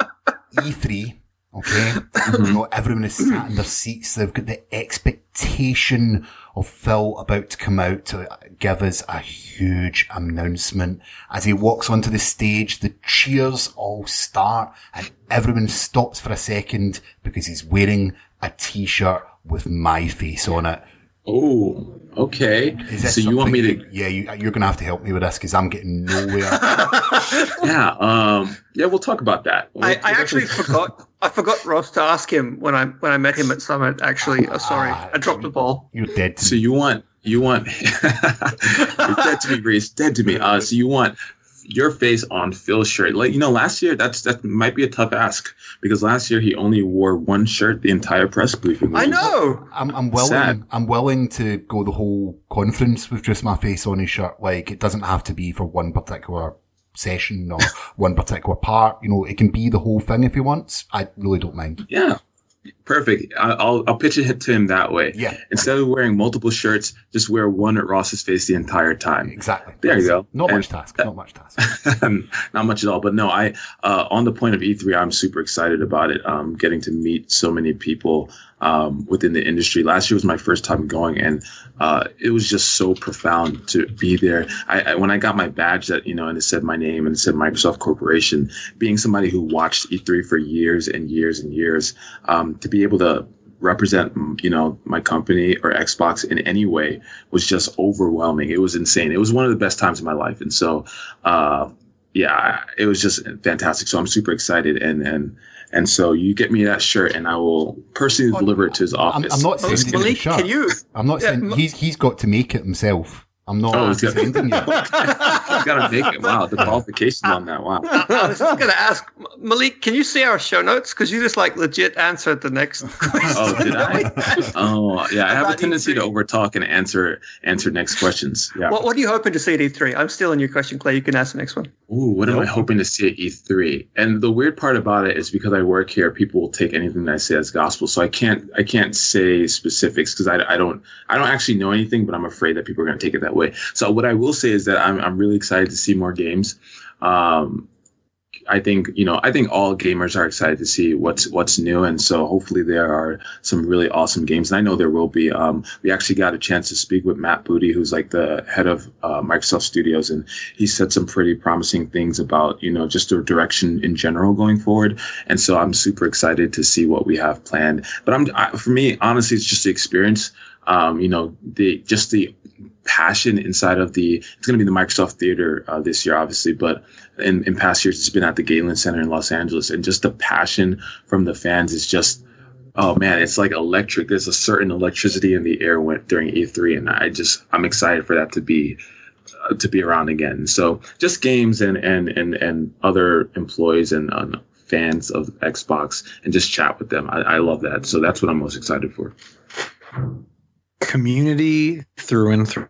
E three, okay? Mm-hmm. You know, everyone is sat in their seats. They've got the expectation of Phil about to come out to give us a huge announcement. As he walks onto the stage, the cheers all start and everyone stops for a second because he's wearing a t-shirt with my face on it. Oh, okay. So you want me to? You, yeah, you, you're going to have to help me with this because I'm getting nowhere. yeah, um, yeah, we'll talk about that. We'll, I, we'll I actually forgot. I forgot Ross to ask him when I when I met him at Summit. Actually, oh, sorry, uh, I dropped the ball. You're dead. To so me. you want you want you're dead to me, Reese. Dead to me. Uh, so you want your face on Phil's shirt? Like, you know, last year that's that might be a tough ask, because last year he only wore one shirt the entire press briefing. I know. I'm, I'm willing. Sad. I'm willing to go the whole conference with just my face on his shirt. Like, it doesn't have to be for one particular session or one particular part. You know, it can be the whole thing if he wants. I really don't mind. Yeah. Perfect. I'll I'll pitch it to him that way. Yeah. Instead of wearing multiple shirts, just wear one at Ross's face the entire time. Exactly. There That's you go. Not and, much task. Not much task. Not much at all. But no, I uh, on the point of E three, I'm super excited about it. Um, getting to meet so many people um, within the industry. Last year was my first time going, and uh, it was just so profound to be there. I, I when I got my badge that, you know, and it said my name and it said Microsoft Corporation, being somebody who watched E three for years and years and years, um, to be able to represent, you know, my company or Xbox in any way was just overwhelming. It was insane. It was one of the best times of my life. And so, uh, yeah, it was just fantastic. So I'm super excited. And, and, and so you get me that shirt and I will personally oh, deliver it to his office. I'm, I'm not saying oh, Malik, can you? I'm not yeah, saying he's, he's got to make it himself. I'm not oh, sending you. I've got to make it. Wow, the qualifications on that. Wow. I, I was just going to ask, Malik, can you see our show notes? Because you just like legit answered the next question. Oh, did I? Oh, yeah. I have a tendency E three. To overtalk and answer answer next questions. Yeah. What, what are you hoping to see at E three? I'm stealing your question, Clay. You can ask the next one. Ooh, what nope. am I hoping to see at E three? And the weird part about it is because I work here, people will take anything that I say as gospel. So I can't I can't say specifics because I, I don't I don't actually know anything, but I'm afraid that people are going to take it that way. So what I will say is that I'm I'm really excited to see more games. Um, I think you know I think all gamers are excited to see what's what's new, and so hopefully there are some really awesome games, and I know there will be. Um, we actually got a chance to speak with Matt Booty, who's like the head of uh, Microsoft Studios, and he said some pretty promising things about you know just the direction in general going forward, and so I'm super excited to see what we have planned. But I'm I, for me honestly it's just the experience. Um, you know the just the passion inside of the it's going to be the Microsoft Theater uh, this year obviously, but in, in past years it's been at the Galen Center in Los Angeles, and just the passion from the fans is just oh man it's like electric. There's a certain electricity in the air went during E three, and I just I'm excited for that to be uh, to be around again. So just games and and and, and other employees and um, fans of Xbox and just chat with them. I, I love that, so that's what I'm most excited for. Community through and through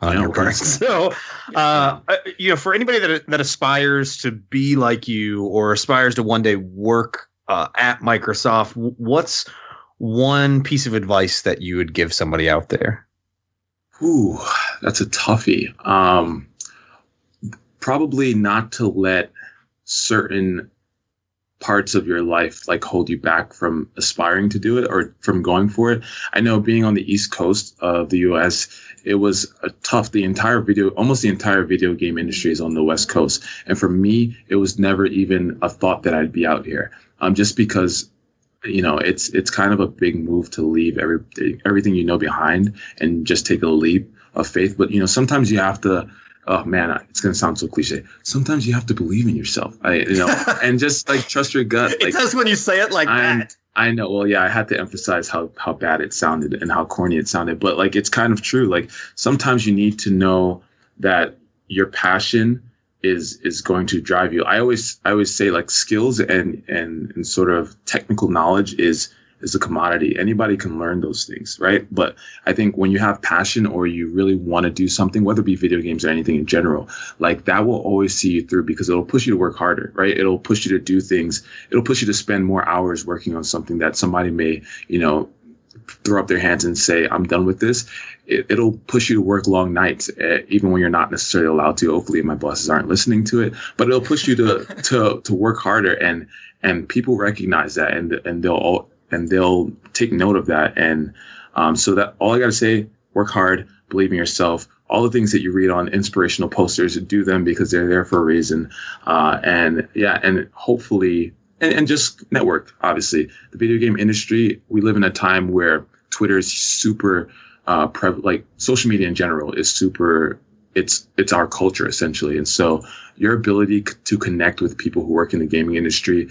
on your part. So, uh, you know, for anybody that that aspires to be like you or aspires to one day work uh, at Microsoft, what's one piece of advice that you would give somebody out there? Ooh, that's a toughie. Um, probably not to let certain parts of your life like hold you back from aspiring to do it or from going for it. I know being on the East Coast of the U S, it was a tough, the entire video, almost the entire video game industry is on the West Coast. And for me, it was never even a thought that I'd be out here. Um, just because, you know, it's, it's kind of a big move to leave every, everything, you know, behind and just take a leap of faith. But, you know, sometimes you have to, oh man, it's gonna sound so cliche. Sometimes you have to believe in yourself, I, you know, and just like trust your gut. Like, it does when you say it like I'm, that. I know. Well, yeah, I had to emphasize how how bad it sounded and how corny it sounded, but like it's kind of true. Like sometimes you need to know that your passion is is going to drive you. I always I always say like skills and and and sort of technical knowledge is. is a commodity. Anybody can learn those things, right? But I think when you have passion or you really want to do something, whether it be video games or anything in general, like that will always see you through because it'll push you to work harder, right? It'll push you to do things. It'll push you to spend more hours working on something that somebody may, you know, throw up their hands and say, I'm done with this. It, it'll push you to work long nights, uh, even when you're not necessarily allowed to. Hopefully my bosses aren't listening to it, but it'll push you to, to, to work harder. And, and people recognize that and, and they'll all, and they'll take note of that. And um, so that all I got to say, work hard, believe in yourself. All the things that you read on inspirational posters, do them because they're there for a reason. Uh, and yeah, and hopefully, and, and just network, obviously. The video game industry, we live in a time where Twitter is super, uh, pre- like social media in general is super, it's it's our culture essentially. And so your ability c- to connect with people who work in the gaming industry,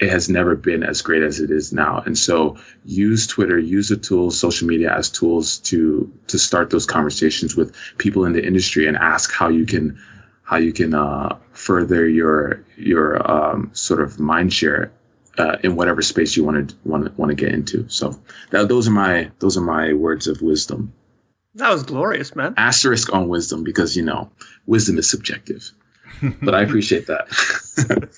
it has never been as great as it is now. And so use Twitter, use the tools, social media as tools to to start those conversations with people in the industry and ask how you can how you can uh, further your your um, sort of mind share uh, in whatever space you want to want to get into. So that, those are my those are my words of wisdom. That was glorious, man. Asterisk on wisdom because, you know, wisdom is subjective, but I appreciate that.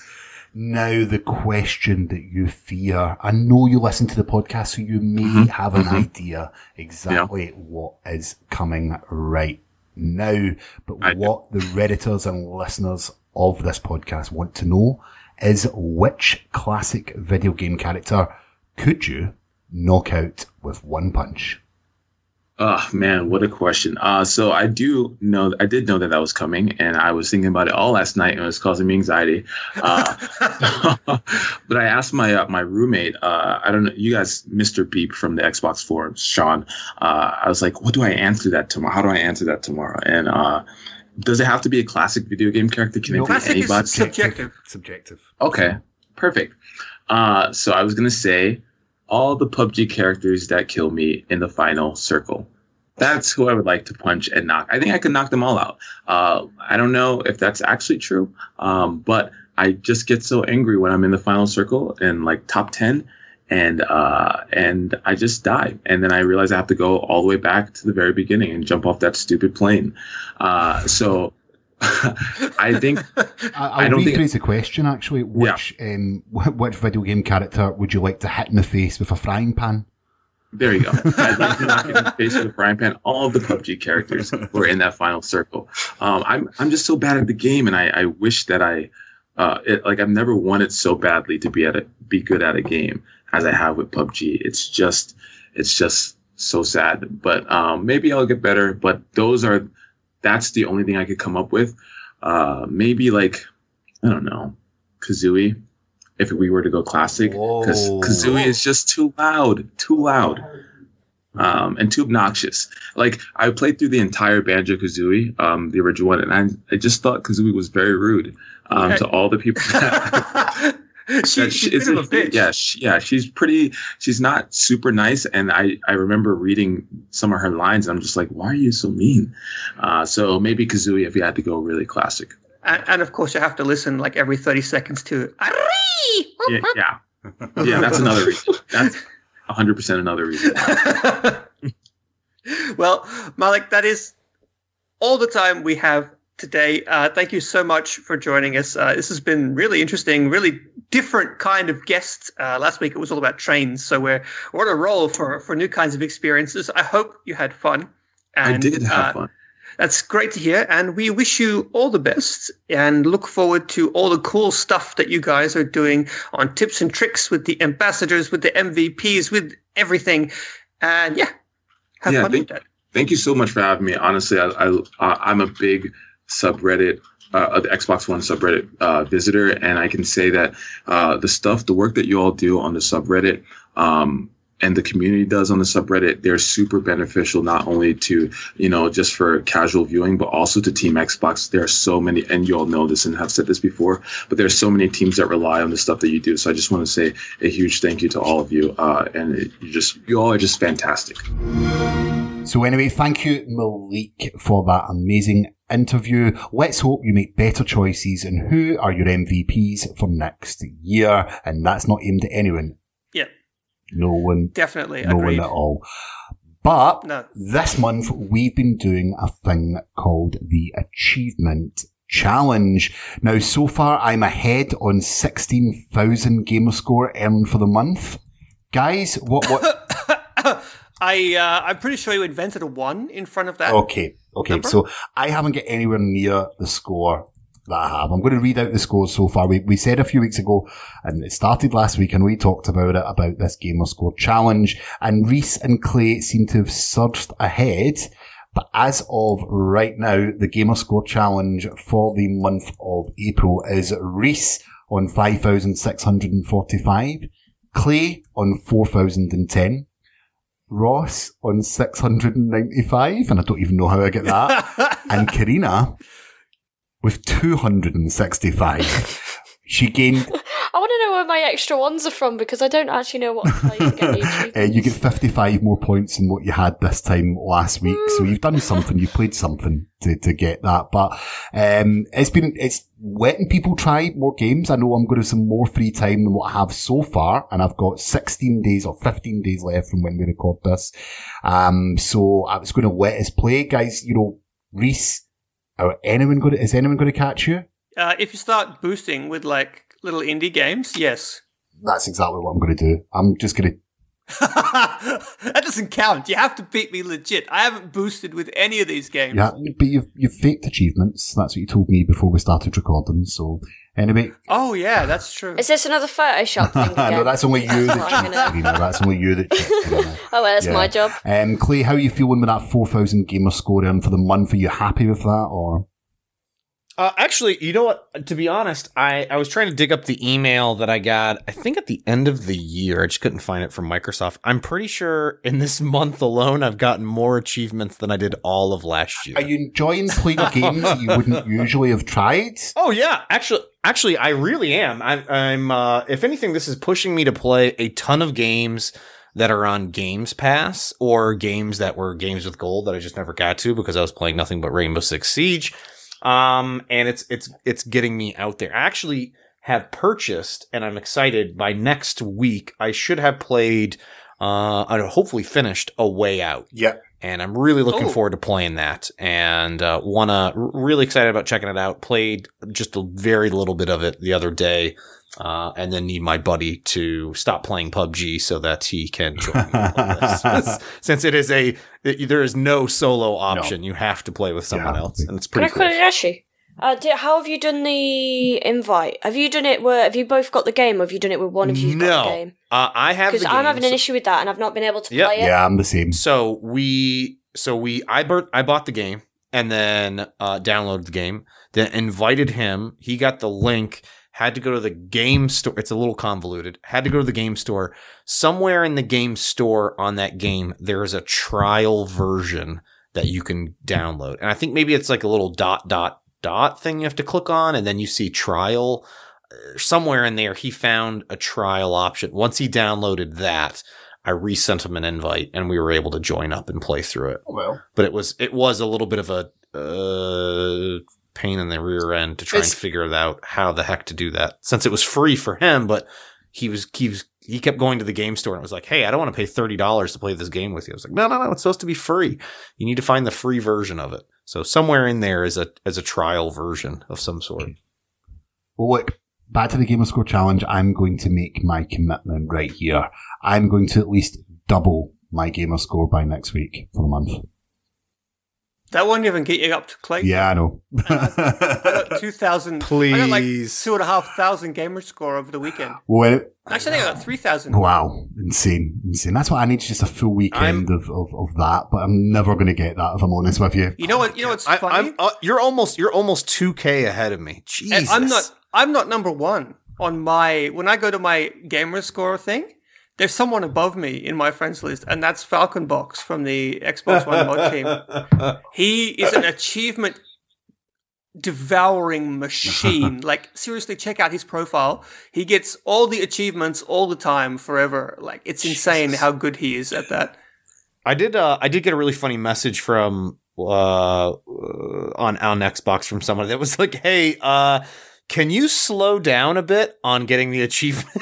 Now the question that you fear, I know you listen to the podcast, so you may mm-hmm. have an mm-hmm. idea exactly yeah. what is coming right now. But I what do. The Redditors and listeners of this podcast want to know is which classic video game character could you knock out with one punch? Oh, man, what a question. Uh, so I do know, I did know that that was coming, and I was thinking about it all last night, and it was causing me anxiety. Uh, but I asked my uh, my roommate, uh, I don't know, you guys, Mister Beep from the Xbox forums, Sean, uh, I was like, what do I answer that tomorrow? How do I answer that tomorrow? And uh, does it have to be a classic video game character? Can no, it classic be anybody? Is subjective. Subjective. Okay, perfect. Uh, so I was going to say, all the P U B G characters that kill me in the final circle. That's who I would like to punch and knock. I think I could knock them all out. Uh, I don't know if that's actually true, um, but I just get so angry when I'm in the final circle in like top ten, and uh, and I just die. And then I realize I have to go all the way back to the very beginning and jump off that stupid plane. Uh, so I think I'll I don't think it's a question actually. Which yeah. um, which video game character would you like to hit in the face with a frying pan? There you go. I'd like to knock in the face with a frying pan all of the P U B G characters who are in that final circle. Um, I'm I'm just so bad at the game, and I, I wish that I uh, it, like I've never wanted so badly to be at a, be good at a game as I have with P U B G. It's just it's just so sad. But um, maybe I'll get better. But those are. That's the only thing I could come up with. Uh, maybe like, I don't know, Kazooie, if we were to go classic. Because Kazooie is just too loud, too loud, um, and too obnoxious. Like, I played through the entire Banjo-Kazooie, um, the original one, and I, I just thought Kazooie was very rude um, okay. to all the people that... She, she's it's a bit of a bitch. Yeah, she, yeah, she's pretty. She's not super nice, and I, I remember reading some of her lines, and I'm just like, why are you so mean? Uh, so maybe Kazooie, if you had to go really classic. And, and of course, you have to listen like every thirty seconds to. Yeah, yeah, yeah. That's another reason. That's one hundred percent another reason. Well, Malik, that is all the time we have today. Uh, thank you so much for joining us. Uh, this has been really interesting, really different kind of guest. Uh, last week it was all about trains, so we're, we're on a roll for, for new kinds of experiences. I hope you had fun. And, I did have uh, fun. That's great to hear, and we wish you all the best and look forward to all the cool stuff that you guys are doing on Tips and Tricks with the ambassadors, with the M V Ps, with everything. And yeah, have yeah, fun thank, with that. Thank you so much for having me. Honestly, I, I, uh, I'm a big subreddit uh the Xbox One subreddit uh visitor, and I can say that uh the stuff the work that you all do on the subreddit um and the community does on the subreddit, they're super beneficial, not only to, you know, just for casual viewing, but also to Team Xbox. There are so many, and you all know this and have said this before, but there's so many teams that rely on the stuff that you do. So I just want to say a huge thank you to all of you. Uh, and it, you just, you all are just fantastic. So anyway, thank you, Malik, for that amazing interview. Let's hope you make better choices and who are your M V Ps for next year. And that's not aimed at anyone. Yeah. No one. Definitely. No agreed. One at all. But no. This month we've been doing a thing called the Achievement Challenge. Now, so far I'm ahead on sixteen thousand gamer score earned for the month. Guys, what, what? I, uh, I'm pretty sure you invented a one in front of that. Okay. Okay. Number? So I haven't got anywhere near the score that I have. I'm going to read out the scores so far. We, we said a few weeks ago, and it started last week, and we talked about it, about this Gamer Score Challenge, and Reese and Clay seem to have surged ahead. But as of right now, the Gamer Score Challenge for the month of April is Reese on five thousand six hundred forty-five, Clay on four thousand ten, Ross on six hundred ninety-five, and I don't even know how I get that, and Karina with two hundred sixty-five. She gained... I want to know where my extra ones are from, because I don't actually know what I play to get the achievements. Uh, you get fifty-five more points than what you had this time last week, so you've done something, you played something to, to get that, but um, it's been, it's letting people try more games. I know I'm going to have some more free time than what I have so far, and I've got sixteen days or fifteen days left from when we record this, um, so I was going to let us play. Guys, you know, Reese, Are anyone going to, is anyone going to catch you? Uh, if you start boosting with like little indie games, yes. That's exactly what I'm going to do. I'm just going to. That doesn't count. You have to beat me legit. I haven't boosted with any of these games. Yeah, but you've, you've faked achievements. That's what you told me before we started recording. So Anybody? Oh yeah, that's true. Is this another Photoshop thing again? No, that's only you that cheats. You know, that's only you that cheats. Oh, well, that's yeah. my job. Um, Clay, how are you feeling with that four thousand gamer score in for the month? Are you happy with that, or? Uh, actually, you know what? To be honest, I, I was trying to dig up the email that I got, I think at the end of the year. I just couldn't find it from Microsoft. I'm pretty sure in this month alone, I've gotten more achievements than I did all of last year. Are you enjoying playing games that you wouldn't usually have tried? Oh, yeah. Actually, actually, I really am. I, I'm. Uh, if anything, this is pushing me to play a ton of games that are on Games Pass or games that were Games with Gold that I just never got to because I was playing nothing but Rainbow Six Siege. Um, and it's, it's, it's getting me out there. I actually have purchased, and I'm excited, by next week, I should have played, uh, I hopefully finished A Way Out. Yep. And I'm really looking oh. forward to playing that, and, uh, wanna, really excited about checking it out. Played just a very little bit of it the other day. Uh, and then need my buddy to stop playing P U B G so that he can join me on this. Since it is a, it, there is no solo option. No. You have to play with someone yeah. else, and it's pretty cool. Can I quickly ask you, uh, did, how have you done the invite? Have you done it where, have you both got the game, or have you done it with one of you no. got the game? No, uh, I have the game. Because I'm having so- an issue with that, and I've not been able to yep. play it. Yeah, I'm the same. So we, so we, I, bur- I bought the game, and then uh, downloaded the game, then invited him, he got the link, had to go to the game store. It's a little convoluted. Had to go to the game store. Somewhere in the game store on that game, there is a trial version that you can download. And I think maybe it's like a little dot, dot, dot thing you have to click on, and then you see trial. Somewhere in there, he found a trial option. Once he downloaded that, I resent him an invite, and we were able to join up and play through it. Well, but it was it was a little bit of a... Uh, pain in the rear end to try it's, and figure out how the heck to do that, since it was free for him, but he was he was he kept going to the game store and was like, hey, I don't want to pay thirty dollars to play this game with you. I was like, no no no it's supposed to be free. You need to find the free version of it. So somewhere in there is a as a trial version of some sort. Well, look, back to the Gamer Score challenge. I'm going to make my commitment right here. I'm going to at least double my Gamer Score by next week for the month. That won't even get you up to Clay. Yeah, I know. I got two thousand. Please. I got like two thousand five hundred gamer score over the weekend. Well, actually, I think I got three thousand. Wow. Insane. Insane. That's what I need, just a full weekend of, of, of that, but I'm never going to get that, if I'm honest with you. You know what? You know what's I, funny? I'm, uh, you're, almost, you're almost two K ahead of me. Jesus. And I'm not, I'm not number one on my – when I go to my gamer score thing, there's someone above me in my friends list, and that's Falcon Box from the Xbox One mod team. He is an achievement devouring machine. Like, seriously, check out his profile. He gets all the achievements all the time, forever. Like, it's insane Jesus. How good he is at that. I did. Uh, I did get a really funny message from uh, on on Xbox from someone that was like, "Hey, uh, can you slow down a bit on getting the achievement?"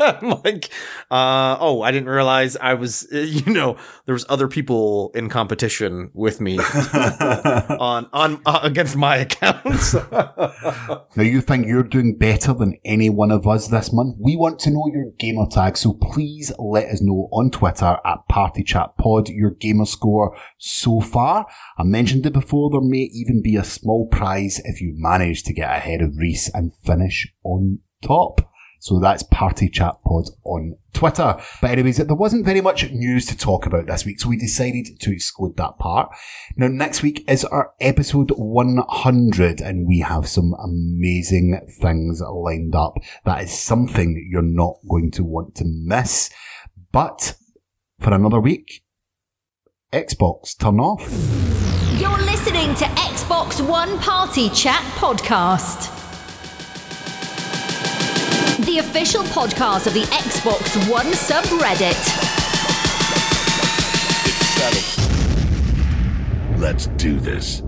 I'm like, uh, oh, I didn't realize I was, you know, there was other people in competition with me on on uh, against my accounts. Now, you think you're doing better than any one of us this month? We want to know your gamer tag, so please let us know on Twitter at Party Chat Pod your gamer score so far. I mentioned it before, there may even be a small prize if you manage to get ahead of Reese and finish on top. So that's Party Chat Pod on Twitter. But anyways, there wasn't very much news to talk about this week, so we decided to exclude that part. Now, next week is our episode one hundred, and we have some amazing things lined up. That is something you're not going to want to miss. But for another week, Xbox, turn off. You're listening to Xbox One Party Chat Podcast, the official podcast of the Xbox One subreddit. It's settled. Let's do this.